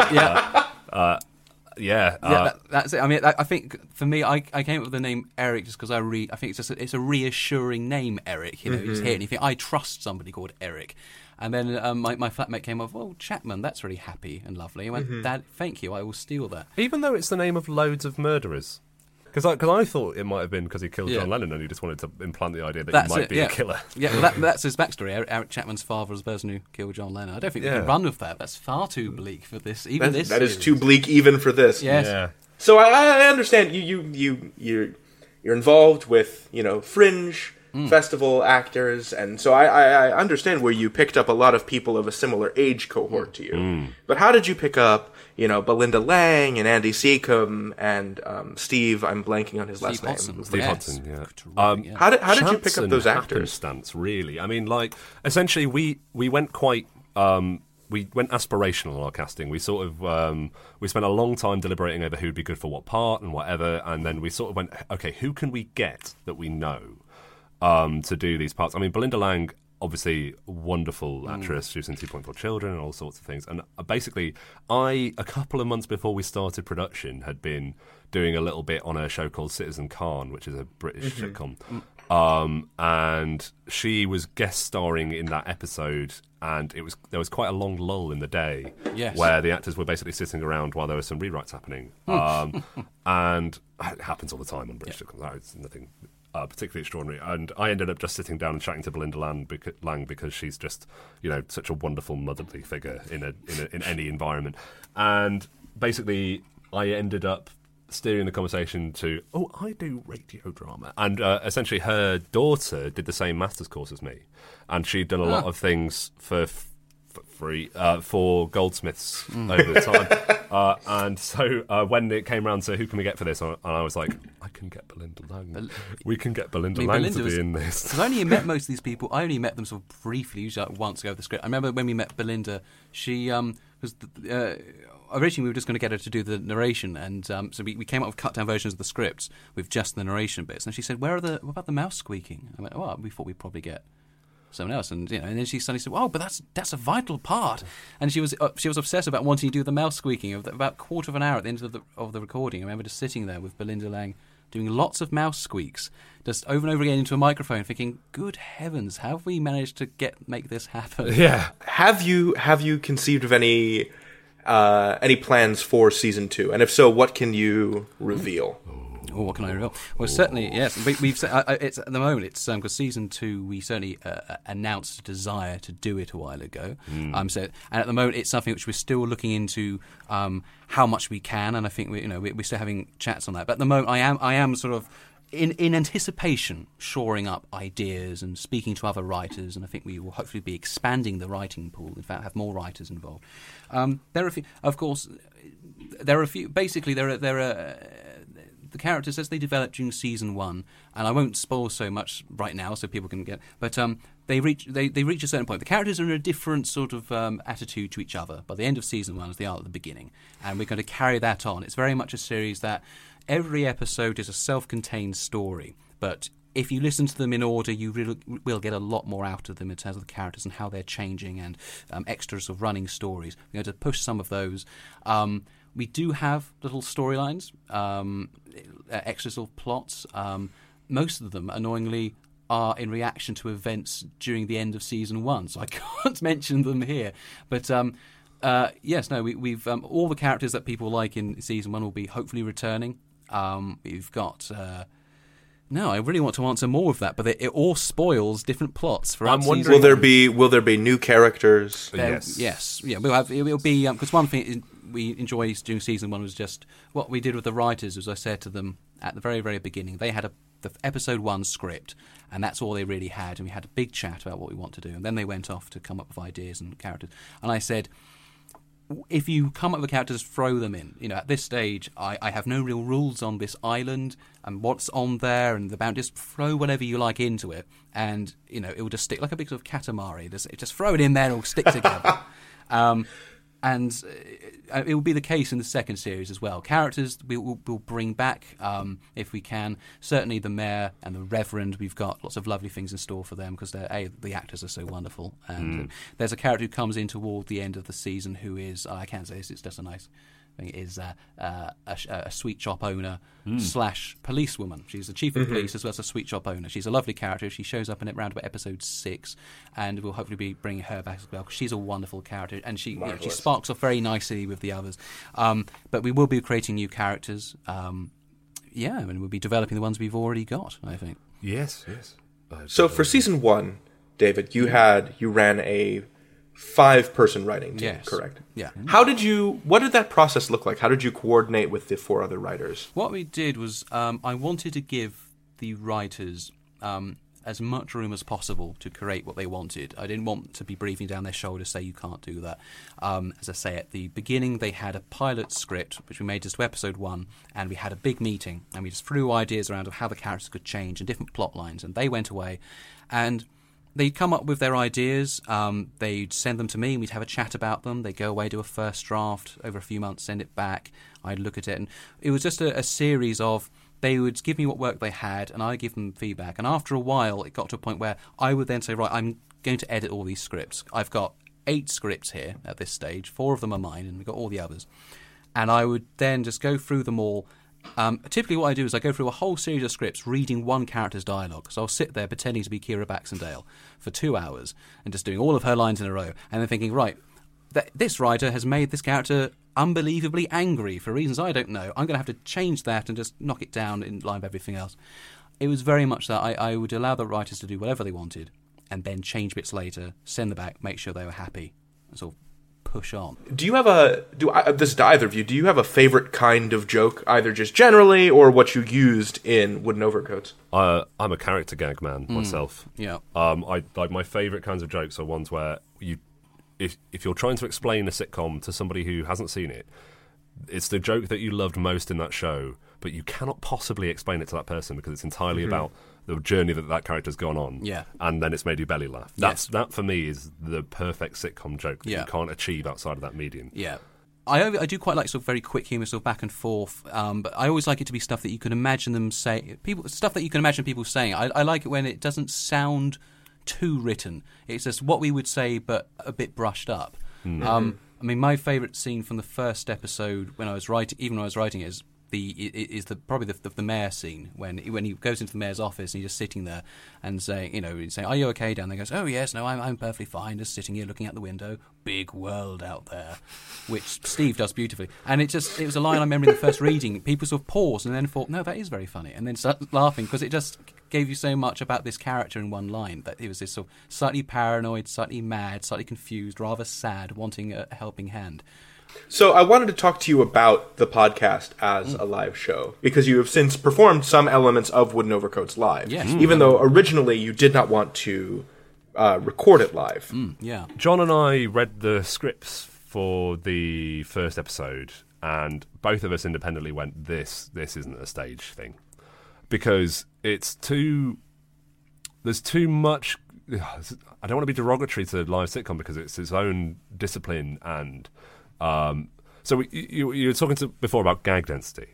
That's it. I mean, I think for me, I came up with the name Eric just because I think it's a reassuring name, Eric. You just hear it and you think, I trust somebody called Eric. And then my flatmate came up, Chapman, that's really happy and lovely. I went, Dad, thank you, I will steal that. Even though it's the name of loads of murderers. Because I thought it might have been because he killed John Lennon and he just wanted to implant the idea that he might be a killer. Yeah, well, that's his backstory. Eric Chapman's father was the person who killed John Lennon. I don't think we can run with that. That's far too bleak for this. That is too bleak even for this. Yes. Yeah. So I understand you're involved with, Fringe festival actors, and so I understand where you picked up a lot of people of a similar age cohort to you. But how did you pick up, Belinda Lang and Andy Seacomb and Steve? I'm blanking on his last name. Steve Hodson. Yeah. How did you pick up those actors? Stance, really. I mean, essentially, we went quite. We went aspirational in our casting. We sort of we spent a long time deliberating over who'd be good for what part and whatever, and then we sort of went, okay, who can we get that we know to do these parts? I mean, Belinda Lang, obviously wonderful actress. She was in 2.4 Children and all sorts of things. And basically, a couple of months before we started production, had been doing a little bit on a show called Citizen Khan, which is a British sitcom. And she was guest starring in that episode, and there was quite a long lull in the day where the actors were basically sitting around while there were some rewrites happening. And it happens all the time on British sitcoms. It's nothing particularly extraordinary. And I ended up just sitting down and chatting to Belinda Lang because she's just, such a wonderful motherly figure in any environment. And basically, I ended up steering the conversation to, I do radio drama. And essentially her daughter did the same master's course as me. And she'd done a lot of things for free for goldsmiths over the time. And so when it came round to who can we get for this, and I was like, I can get Belinda Lang. We can get Belinda Lang to be in this. Because I only met most of these people, I only met them sort of briefly, usually like once over the script. I remember when we met Belinda, she was... originally, we were just going to get her to do the narration, and so we came up with cut-down versions of the scripts with just the narration bits. And she said, what about the mouse squeaking? I went, we thought we'd probably get someone else. And, you know, and then she suddenly said, "Oh, but that's a vital part." And she was obsessed about wanting to do the mouse squeaking. About a quarter of an hour at the end of the recording, I remember just sitting there with Belinda Lang, doing lots of mouse squeaks, just over and over again into a microphone, thinking, "Good heavens, how have we managed to make this happen?" Yeah. Have you conceived of any plans for season 2? And if so, what can you reveal? Oh, what can I reveal? Well, certainly, yes. We've it's at the moment. It's because season 2, we certainly announced a desire to do it a while ago. And at the moment, it's something which we're still looking into how much we can, and I think we're still having chats on that. But at the moment, I am sort of in anticipation shoring up ideas and speaking to other writers, and I think we will hopefully be expanding the writing pool. In fact, have more writers involved. There are a few, of course. There are a few. Basically, there are the characters as they developed during season 1, and I won't spoil so much right now, so people can get. But they reach a certain point. The characters are in a different sort of attitude to each other by the end of season 1 as they are at the beginning, and we're going to carry that on. It's very much a series that every episode is a self-contained story, but if you listen to them in order, you really will get a lot more out of them in terms of the characters and how they're changing and extras of running stories. We're going to push some of those. We do have little storylines, extras or plots. Most of them, annoyingly, are in reaction to events during the end of season 1, so I can't mention them here. But we've all the characters that people like in season 1 will be hopefully returning. We've got. No, I really want to answer more of that, but it all spoils different plots for us. I'm wondering, will there be new characters? Yes. Yeah, it'll be because one thing we enjoyed during season 1 was just what we did with the writers. As I said to them at the very, very beginning, they had the episode 1 script, and that's all they really had. And we had a big chat about what we want to do, and then they went off to come up with ideas and characters. And I said, if you come up with characters, throw them in. You know, at this stage, I have no real rules on this island and what's on there and the boundaries. Just throw whatever you like into it, and you know it will just stick like a big sort of Katamari. Just throw it in there, and it'll stick together. And it will be the case in the second series as well. Characters we'll bring back if we can. Certainly the mayor and the reverend. We've got lots of lovely things in store for them because the actors are so wonderful. And there's a character who comes in toward the end of the season who is, I can't say this, it's just a nice thing, is a sweet shop owner / policewoman. She's the chief of police as well as a sweet shop owner. She's a lovely character. She shows up in it round about episode 6, and we'll hopefully be bringing her back as well because she's a wonderful character and she sparks off very nicely with the others, but we will be creating new characters. We'll be developing the ones we've already got. I think yes. So for season 1, David, you ran a 5-person writing team, yes. Correct? Yeah. What did that process look like? How did you coordinate with the 4 other writers? What we did was I wanted to give the writers as much room as possible to create what they wanted. I didn't want to be breathing down their shoulders, say you can't do that. As I say, at the beginning they had a pilot script, which we made just to episode 1, and we had a big meeting, and we just threw ideas around of how the characters could change and different plot lines, and they went away, and they'd come up with their ideas, they'd send them to me, and we'd have a chat about them. They'd go away, do a first draft over a few months, send it back, I'd look at it, and it was just a series of they would give me what work they had, and I give them feedback. And after a while, it got to a point where I would then say, right, I'm going to edit all these scripts. I've got 8 scripts here at this stage. 4 of them are mine, and we've got all the others. And I would then just go through them all. Typically what I do is I go through a whole series of scripts reading one character's dialogue. So I'll sit there pretending to be Kira Baxendale for 2 hours and just doing all of her lines in a row, and then thinking, right, this writer has made this character unbelievably angry for reasons I don't know. I'm going to have to change that and just knock it down in line with everything else. It was very much that I would allow the writers to do whatever they wanted and then change bits later, send them back, make sure they were happy, and sort of push on. Do you have a favourite kind of joke, either just generally or what you used in Wooden Overcoats? I'm a character gag man myself. Yeah. My favourite kinds of jokes are ones where you... If you're trying to explain a sitcom to somebody who hasn't seen it, it's the joke that you loved most in that show, but you cannot possibly explain it to that person because it's entirely about the journey that character's gone on. Yeah. And then it's made you belly laugh. That for me is the perfect sitcom joke that you can't achieve outside of that medium. Yeah. I do quite like sort of very quick humour, sort of back and forth, but I always like it to be stuff that you can imagine people saying. I like it when it doesn't sound too written. It's just what we would say, but a bit brushed up. Mm. I mean, my favourite scene from the first episode, when I was writing, even when I was writing it, is probably the mayor scene when he goes into the mayor's office and he's just sitting there and saying, he's saying, "Are you okay?" down there. He goes, "Oh yes, no, I'm perfectly fine. Just sitting here looking out the window. Big world out there," which Steve does beautifully. And it was a line I remember in the first reading. People sort of paused and then thought, "No, that is very funny," and then started laughing because it just gave you so much about this character in one line, that it was this sort of slightly paranoid, slightly mad, slightly confused, rather sad, wanting a helping hand. So I wanted to talk to you about the podcast as a live show, because you have since performed some elements of Wooden Overcoats live, yes. Even though originally you did not want to record it live. Mm. Yeah. John and I read the scripts for the first episode, and both of us independently went, this isn't a stage thing, because there's too much. I don't want to be derogatory to live sitcom because it's its own discipline and... So you were talking before about gag density.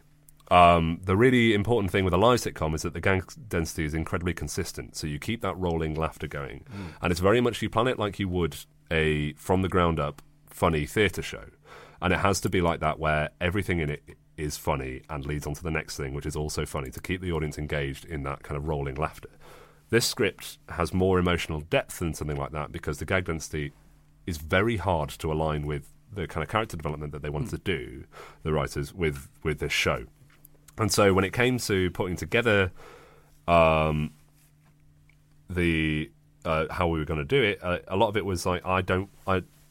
The really important thing with a live sitcom is that the gag density is incredibly consistent, so you keep that rolling laughter going. Mm. And it's very much, you plan it like you would a from-the-ground-up funny theatre show. And it has to be like that, where everything in it is funny and leads on to the next thing, which is also funny, to keep the audience engaged in that kind of rolling laughter. This script has more emotional depth than something like that, because the gag density is very hard to align with the kind of character development that they wanted to do, the writers, with this show. And so when it came to putting together how we were going to do it, a lot of it was like, the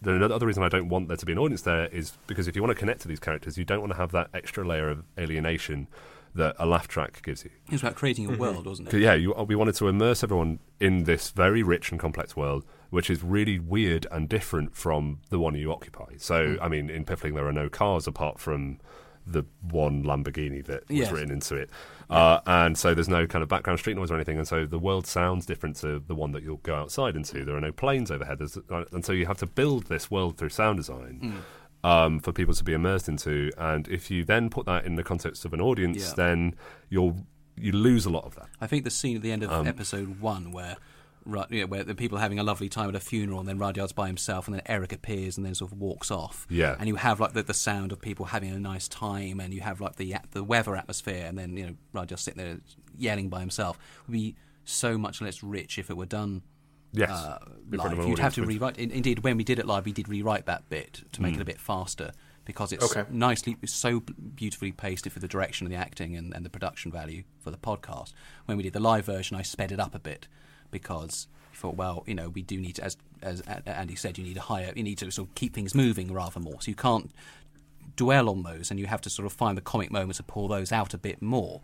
other reason I don't want there to be an audience there is because if you want to connect to these characters, you don't want to have that extra layer of alienation that a laugh track gives you. It was about creating a world, wasn't it? Yeah, we wanted to immerse everyone in this very rich and complex world, which is really weird and different from the one you occupy. So, I mean, in Piffling, there are no cars apart from the one Lamborghini that was written into it. And so there's no kind of background street noise or anything, and so the world sounds different to the one that you'll go outside into. There are no planes overhead. And so you have to build this world through sound design for people to be immersed into. And if you then put that in the context of an audience, then you lose a lot of that. I think the scene at the end of episode one where the people are having a lovely time at a funeral, and then Rudyard's by himself, and then Eric appears and then sort of walks off. Yeah. And you have like the sound of people having a nice time, and you have like the weather atmosphere, and then Rudyard's sitting there yelling by himself. It would be so much less rich if it were done live. You'd have to rewrite. Indeed, when we did it live, we did rewrite that bit to make it a bit faster, because it's so beautifully pasted for the direction of the acting and the production value for the podcast. When we did the live version, I sped it up a bit, because I thought, we do need to, as Andy said, you need to sort of keep things moving rather more. So you can't dwell on those, and you have to sort of find the comic moments to pull those out a bit more.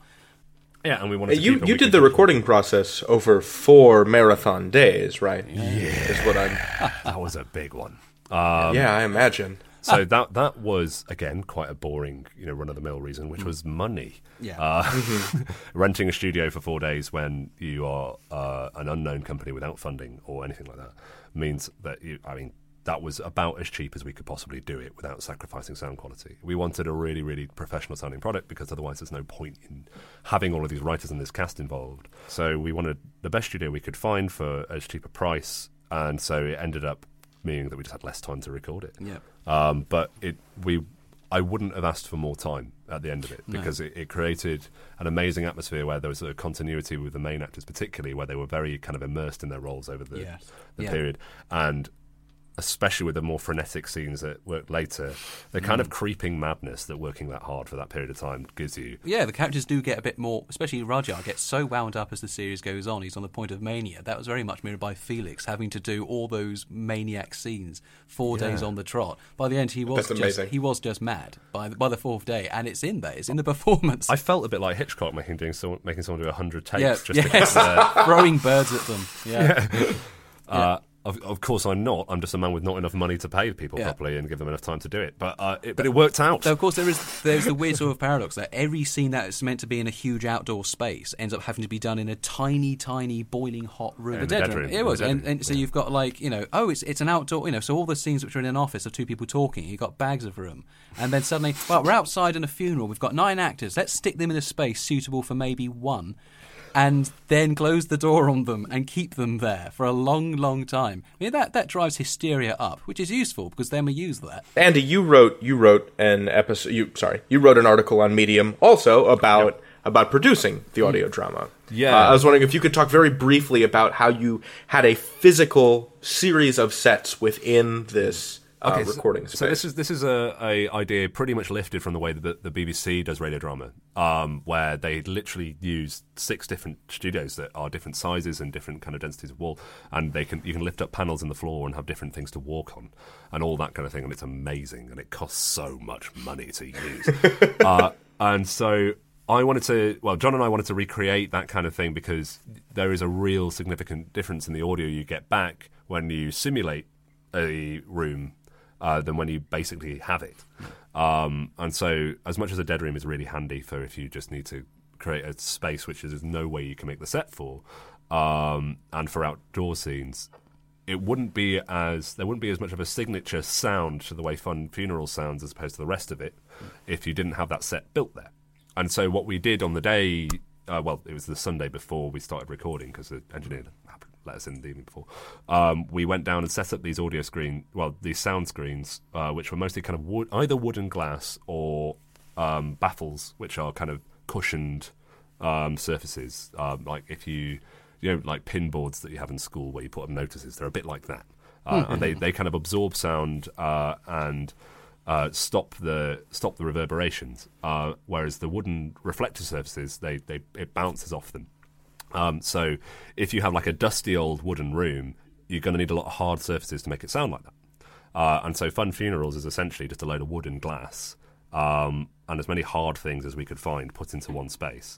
Yeah, and we wanted to you did the recording process over 4 marathon days, right? Yeah. Is what that was a big one. I imagine. So that was, again, quite a boring, run-of-the-mill reason, which was money. Yeah. Renting a studio for 4 days when you are an unknown company without funding or anything like that means that, that was about as cheap as we could possibly do it without sacrificing sound quality. We wanted a really, really professional-sounding product, because otherwise there's no point in having all of these writers and this cast involved. So we wanted the best studio we could find for as cheap a price, and so it ended up meaning that we just had less time to record it. Yeah. But I wouldn't have asked for more time at the end of it, because it created an amazing atmosphere where there was a continuity with the main actors, particularly, where they were very kind of immersed in their roles over the period. And especially with the more frenetic scenes that worked later, the kind of creeping madness that working that hard for that period of time gives you. Yeah, the characters do get a bit more, especially Rudyard gets so wound up as the series goes on, he's on the point of mania. That was very much mirrored by Felix, having to do all those maniac scenes 4 days on the trot. By the end, he was just mad by the 4th day, and it's in there. It's in the performance. I felt a bit like Hitchcock making someone do 100 takes to get there. Throwing birds at them. Yeah. Of course I'm not. I'm just a man with not enough money to pay people properly and give them enough time to do it. But it worked out. So of course there's the weird sort of paradox that every scene that's meant to be in a huge outdoor space ends up having to be done in a tiny, tiny, boiling hot room. The dead room. It was. And so you've got like, it's an outdoor, so all the scenes which are in an office are 2 people talking. You've got bags of room. And then suddenly, we're outside in a funeral. We've got 9 actors. Let's stick them in a space suitable for maybe 1. and then close the door on them and keep them there for a long, long time. I mean, that drives hysteria up, which is useful because then we use that. Andy, you wrote an episode. You wrote an article on Medium also about producing the audio drama. Yeah, I was wondering if you could talk very briefly about how you had a physical series of sets within this. Recording space. So this is a idea pretty much lifted from the way that the BBC does radio drama, where they literally use 6 different studios that are different sizes and different kind of densities of wall, and you can lift up panels in the floor and have different things to walk on and all that kind of thing, and it's amazing, and it costs so much money to use. And so John and I wanted to recreate that kind of thing, because there is a real significant difference in the audio you get back when you simulate a room than when you basically have it. And so as much as a dead room is really handy for if you just need to create a space which there's no way you can make the set for, and for outdoor scenes, there wouldn't be as much of a signature sound to the way Funn Funeral sounds as opposed to the rest of it if you didn't have that set built there. And so what we did on the day, it was the Sunday before we started recording, because the engineer let us in the evening before. We went down and set up these these sound screens, which were mostly kind of either wood and glass or baffles, which are kind of cushioned surfaces, like if you know, like pin boards that you have in school where you put up notices. They're a bit like that, and they kind of absorb sound and stop the reverberations. Whereas the wooden reflector surfaces, it bounces off them. So if you have like a dusty old wooden room, you're going to need a lot of hard surfaces to make it sound like that. And so Funn Funerals is essentially just a load of wood and glass, and as many hard things as we could find put into one space,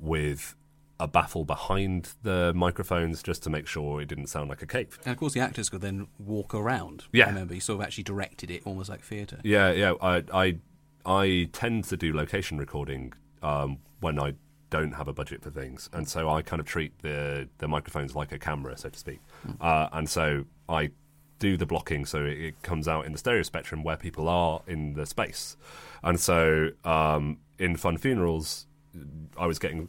with a baffle behind the microphones just to make sure it didn't sound like a cave. And of course the actors could then walk around. Yeah. I remember you sort of actually directed it almost like theatre. Yeah, yeah. I tend to do location recording when I don't have a budget for things, and so I kind of treat the microphones like a camera, so to speak, and so I do the blocking so it comes out in the stereo spectrum where people are in the space. And so in Funn Funerals I was going,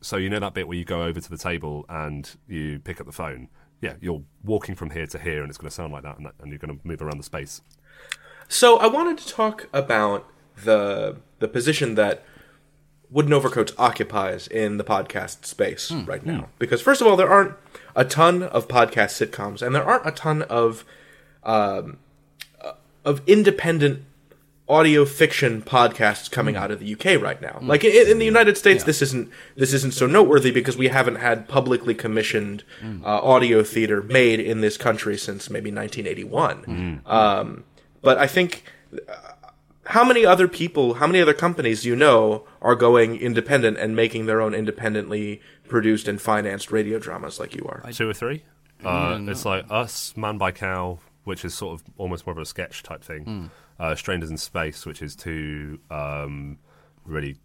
so you know that bit where you go over to the table and you pick up the phone, you're walking from here to here and it's going to sound like that, and you're going to move around the space. So I wanted to talk about the position that Wooden Overcoats occupies in the podcast space right now. Because, first of all, there aren't a ton of podcast sitcoms, and there aren't a ton of independent audio fiction podcasts coming out of the UK right now. Like, in the United States, this isn't so noteworthy because we haven't had publicly commissioned audio theater made in this country since maybe 1981. But I think... how many other companies you know are going independent and making their own independently produced and financed radio dramas like you are? 2 or 3. It's like us, Man by Cow, which is sort of almost more of a sketch type thing. Strangers in Space, which is 2 really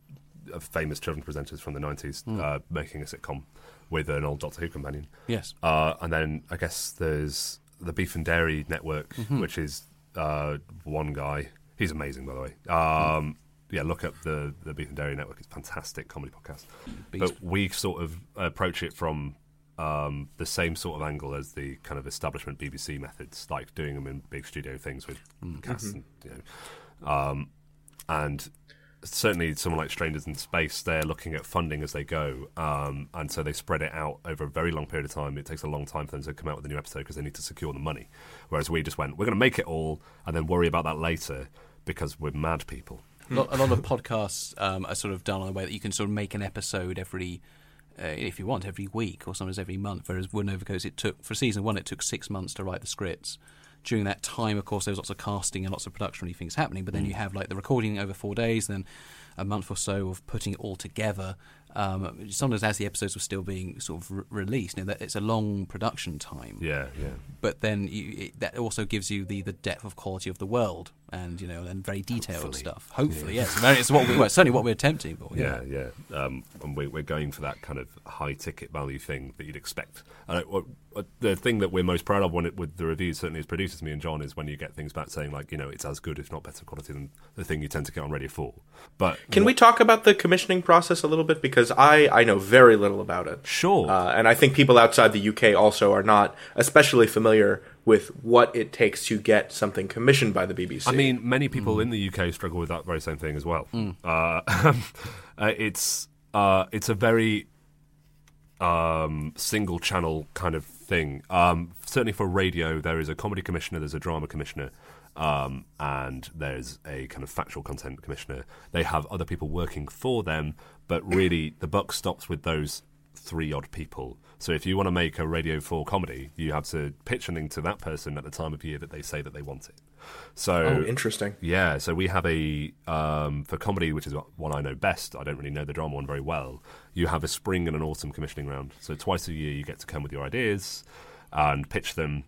famous children presenters from the 90s making a sitcom with an old Doctor Who companion. Yes. And then I guess there's the Beef and Dairy Network, which is 1 guy. He's amazing, by the way. Look up the Beef and Dairy Network. It's a fantastic comedy podcast. But we sort of approach it from the same sort of angle as the kind of establishment BBC methods, like doing them in big studio things with casts. And certainly someone like Strangers in Space, they're looking at funding as they go. And so they spread it out over a very long period of time. It takes a long time for them to come out with a new episode because they need to secure the money. Whereas we just went, we're going to make it all and then worry about that later, because we're mad people. A lot of podcasts are sort of done in a way that you can sort of make an episode every, if you want, every week or sometimes every month, whereas Wooden Overcoats, for season 1, it took 6 months to write the scripts. During that time, of course, there was lots of casting and lots of production things happening, but then you have like the recording over 4 days, then a month or so of putting it all together, sometimes as the episodes were still being sort of released. Now, it's a long production time. Yeah, yeah. But then that also gives you the depth of quality of the world and, you know, and very detailed stuff. Hopefully, yes. It's certainly what we're attempting. But, yeah. And we're going for that kind of high-ticket value thing that you'd expect. The thing that we're most proud of with the reviews, certainly as producers, me and John, is when you get things back saying, like, you know, it's as good, if not better quality than the thing you tend to get on Radio 4. But can we talk about the commissioning process a little bit? Because because I know very little about it. Sure. And I think people outside the UK also are not especially familiar with what it takes to get something commissioned by the BBC. I mean, many people in the UK struggle with that very same thing as well. It's a very single channel kind of thing. Certainly for radio, there is a comedy commissioner, there's a drama commissioner, and there's a kind of factual content commissioner. They have other people working for them, but really the buck stops with those three odd people. So if you want to make a Radio 4 comedy, you have to pitch something to that person at the time of year that they say that they want it. So, interesting. Yeah, so we have a, for comedy, which is one I know best, I don't really know the drama one very well, you have a spring and an autumn commissioning round. So twice a year you get to come with your ideas and pitch them,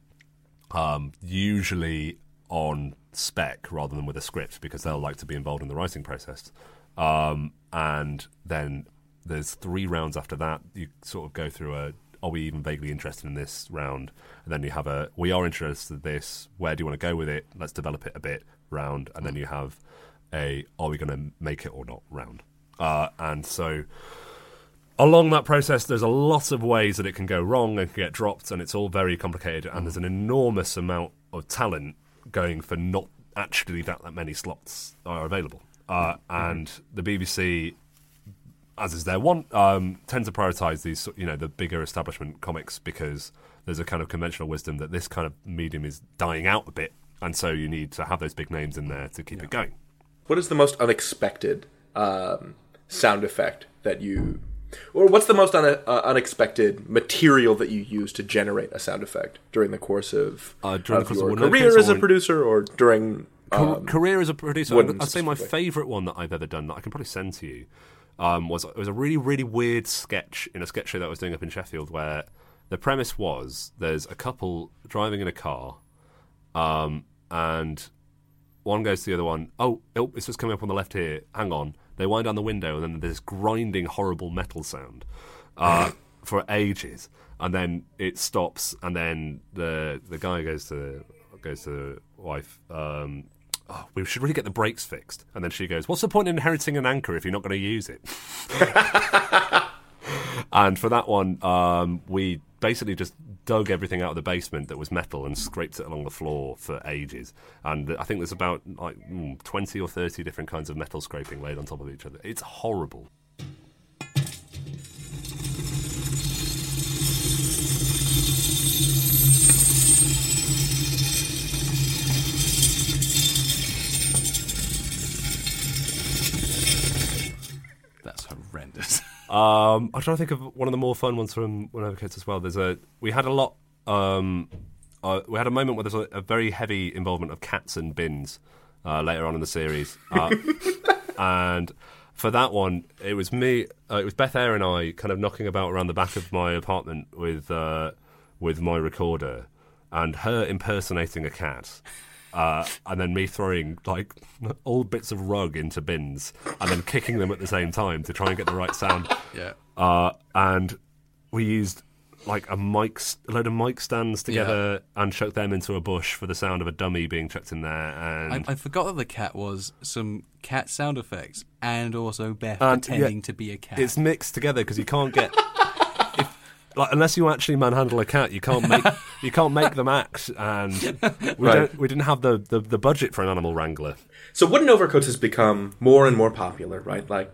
usually on spec rather than with a script, because they'll like to be involved in the writing process. And then there's three rounds after that. You sort of go through a, are we even vaguely interested in this round? And then you have a, we are interested in this, where do you want to go with it? Let's develop it a bit round. And then you have a, are we going to make it or not round? And so along that process, there's a lot of ways that it can go wrong and can get dropped, and it's all very complicated. And there's an enormous amount of talent going for not actually that many slots are available. And the BBC, as is their want, tend to prioritise these, you know, the bigger establishment comics, because there's a kind of conventional wisdom that this kind of medium is dying out a bit, and so you need to have those big names in there to keep it going. What is the most unexpected sound effect that you, or what's the most unexpected material that you use to generate a sound effect during the course of your career as a producer, or during career as a producer? I'd say my favourite one that I've ever done that I can probably send to you. It was a really, really weird sketch in a sketch show that I was doing up in Sheffield, where the premise was there's a couple driving in a car, and one goes to the other one, oh, it's just coming up on the left here, hang on. They wind down the window, and then there's this grinding, horrible metal sound for ages, and then it stops, and then the guy goes to the wife, we should really get the brakes fixed. And then she goes, what's the point in inheriting an anchor if you're not going to use it? And for that one, we basically just dug everything out of the basement that was metal and scraped it along the floor for ages. And I think there's about 20 or 30 different kinds of metal scraping laid on top of each other. It's horrible. I'm trying to think of one of the more fun ones from Wooden Overcoats as well. We had a moment where there's a very heavy involvement of cats and bins later on in the series, and for that one, it was me. It was Beth Eyre and I kind of knocking about around the back of my apartment with my recorder, and her impersonating a cat. And then me throwing like all bits of rug into bins and then kicking them at the same time to try and get the right sound. Yeah. And we used like a load of mic stands together and chucked them into a bush for the sound of a dummy being chucked in there. And I forgot that the cat was some cat sound effects and also Beth pretending to be a cat. It's mixed together because you can't get. Like, unless you actually manhandle a cat, you can't make them act, and we didn't have the budget for an animal wrangler. So Wooden Overcoats has become more and more popular, right? Like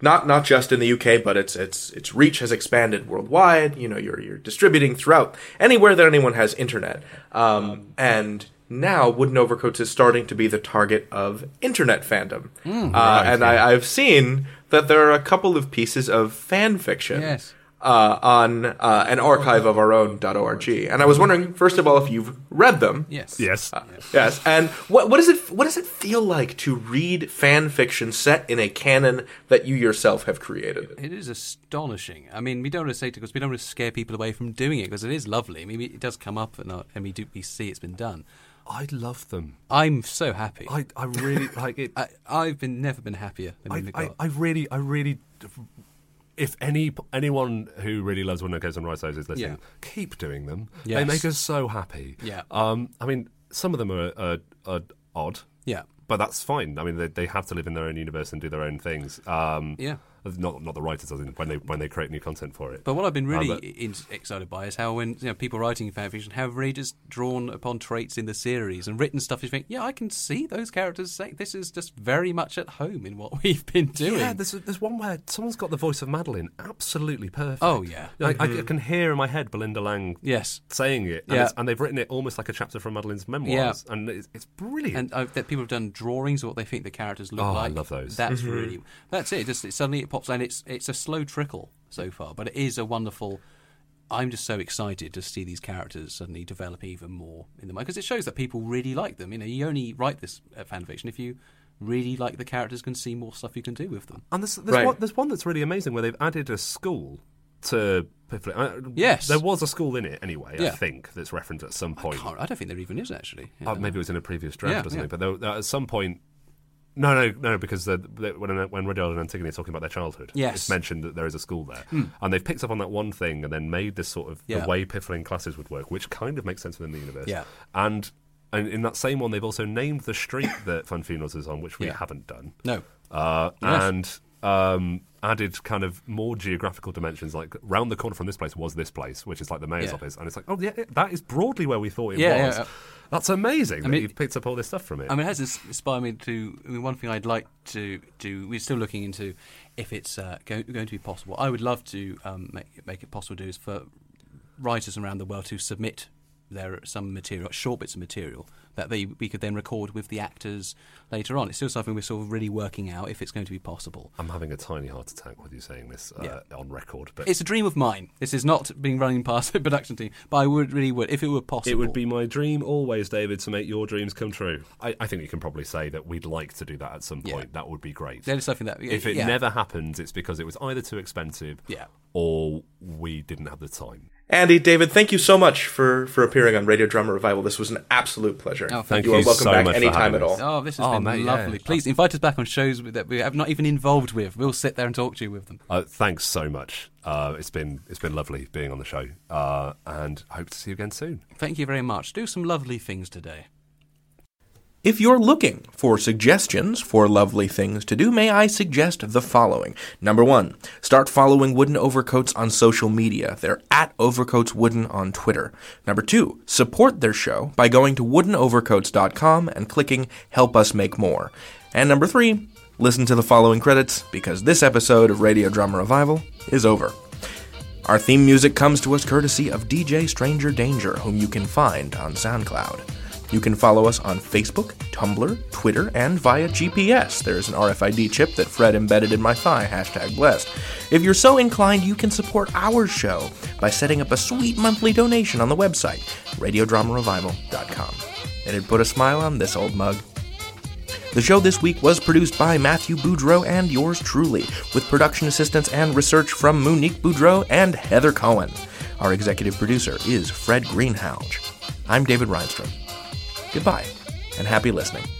not just in the UK, but its reach has expanded worldwide. You know, you're distributing throughout anywhere that anyone has internet, and now Wooden Overcoats is starting to be the target of internet fandom, and I've seen that there are a couple of pieces of fan fiction. Yes. On an archive of our own.org. And I was wondering, first of all, if you've read them. Yes. And what does it feel like to read fan fiction set in a canon that you yourself have created? It is astonishing. I mean, we don't want to say it because we don't want to scare people away from doing it, because it is lovely. I mean, it does come up and we see it's been done. I love them. I'm so happy. I really like it. I've never been happier than I really. If anyone who really loves Wooden Overcoats and writes those is listening, keep doing them. Yes. They make us so happy. Yeah. I mean, some of them are odd. Yeah. But that's fine. I mean, they have to live in their own universe and do their own things. Yeah. not the writers, as in when they create new content for it. But what I've been really excited by is how when people writing fan fiction have really just drawn upon traits in the series and written stuff. You think, I can see those characters saying this is just very much at home in what we've been doing. Yeah, there's one where someone's got the voice of Madeline absolutely perfect. Oh yeah, I can hear in my head Belinda Lang saying it, and they've written it almost like a chapter from Madeline's memoirs, and it's brilliant. And that people have done drawings of what they think the characters look like. I love those. That's really that's it. Just suddenly it pops, and it's a slow trickle so far, but it is a wonderful. I'm just so excited to see these characters suddenly develop even more in the mind, because it shows that people really like them. You only write this fan fiction if you really like the characters, can see more stuff you can do with them. And there's one that's really amazing where they've added a school to Piffling. There was a school in it anyway, I think, that's referenced at some point. I don't think there even is, actually. Maybe it was in a previous draft or something, but there, at some point... No, because when Rudyard and Antigone are talking about their childhood, it's mentioned that there is a school there. Mm. And they've picked up on that one thing and then made this sort of the way Piffling classes would work, which kind of makes sense within the universe. Yeah. And in that same one, they've also named the street that Funn Funerals is on, which we haven't done. No. And added kind of more geographical dimensions, like round the corner from this place was this place, which is like the mayor's office, and it's like, that is broadly where we thought it was. Yeah. That's amazing that you've picked up all this stuff from it. It has inspired me to... one thing I'd like to do, we're still looking into if it's going to be possible. I would love to make it possible to do is for writers around the world to submit some material, short bits of material, that we could then record with the actors later on. It's still something we're sort of really working out if it's going to be possible. I'm having a tiny heart attack with you saying this on record. But it's a dream of mine. This is not being running past the production team, but I would, if it were possible. It would be my dream always, David, to make your dreams come true. I think you can probably say that we'd like to do that at some point. That would be great. That is something that... If it never happens, it's because it was either too expensive or we didn't have the time. Andy, David, thank you so much for appearing on Radio Drama Revival. This was an absolute pleasure. Oh, thank you. You are welcome so back anytime at all. Oh, this has been lovely. Yeah. Please invite us back on shows that we have not even involved with. We'll sit there and talk to you with them. Thanks so much. It's been lovely being on the show, and I hope to see you again soon. Thank you very much. Do some lovely things today. If you're looking for suggestions for lovely things to do, may I suggest the following. Number 1, start following Wooden Overcoats on social media. They're @OvercoatsWooden on Twitter. Number 2, support their show by going to woodenovercoats.com and clicking Help Us Make More. And number 3, listen to the following credits because this episode of Radio Drama Revival is over. Our theme music comes to us courtesy of DJ Stranger Danger, whom you can find on SoundCloud. You can follow us on Facebook, Tumblr, Twitter, and via GPS. There is an RFID chip that Fred embedded in my thigh, #blessed. If you're so inclined, you can support our show by setting up a sweet monthly donation on the website, radiodramarevival.com. It'd put a smile on this old mug. The show this week was produced by Matthew Boudreau and yours truly, with production assistance and research from Monique Boudreau and Heather Cohen. Our executive producer is Fred Greenhalgh. I'm David Reinstrom. Goodbye, and happy listening.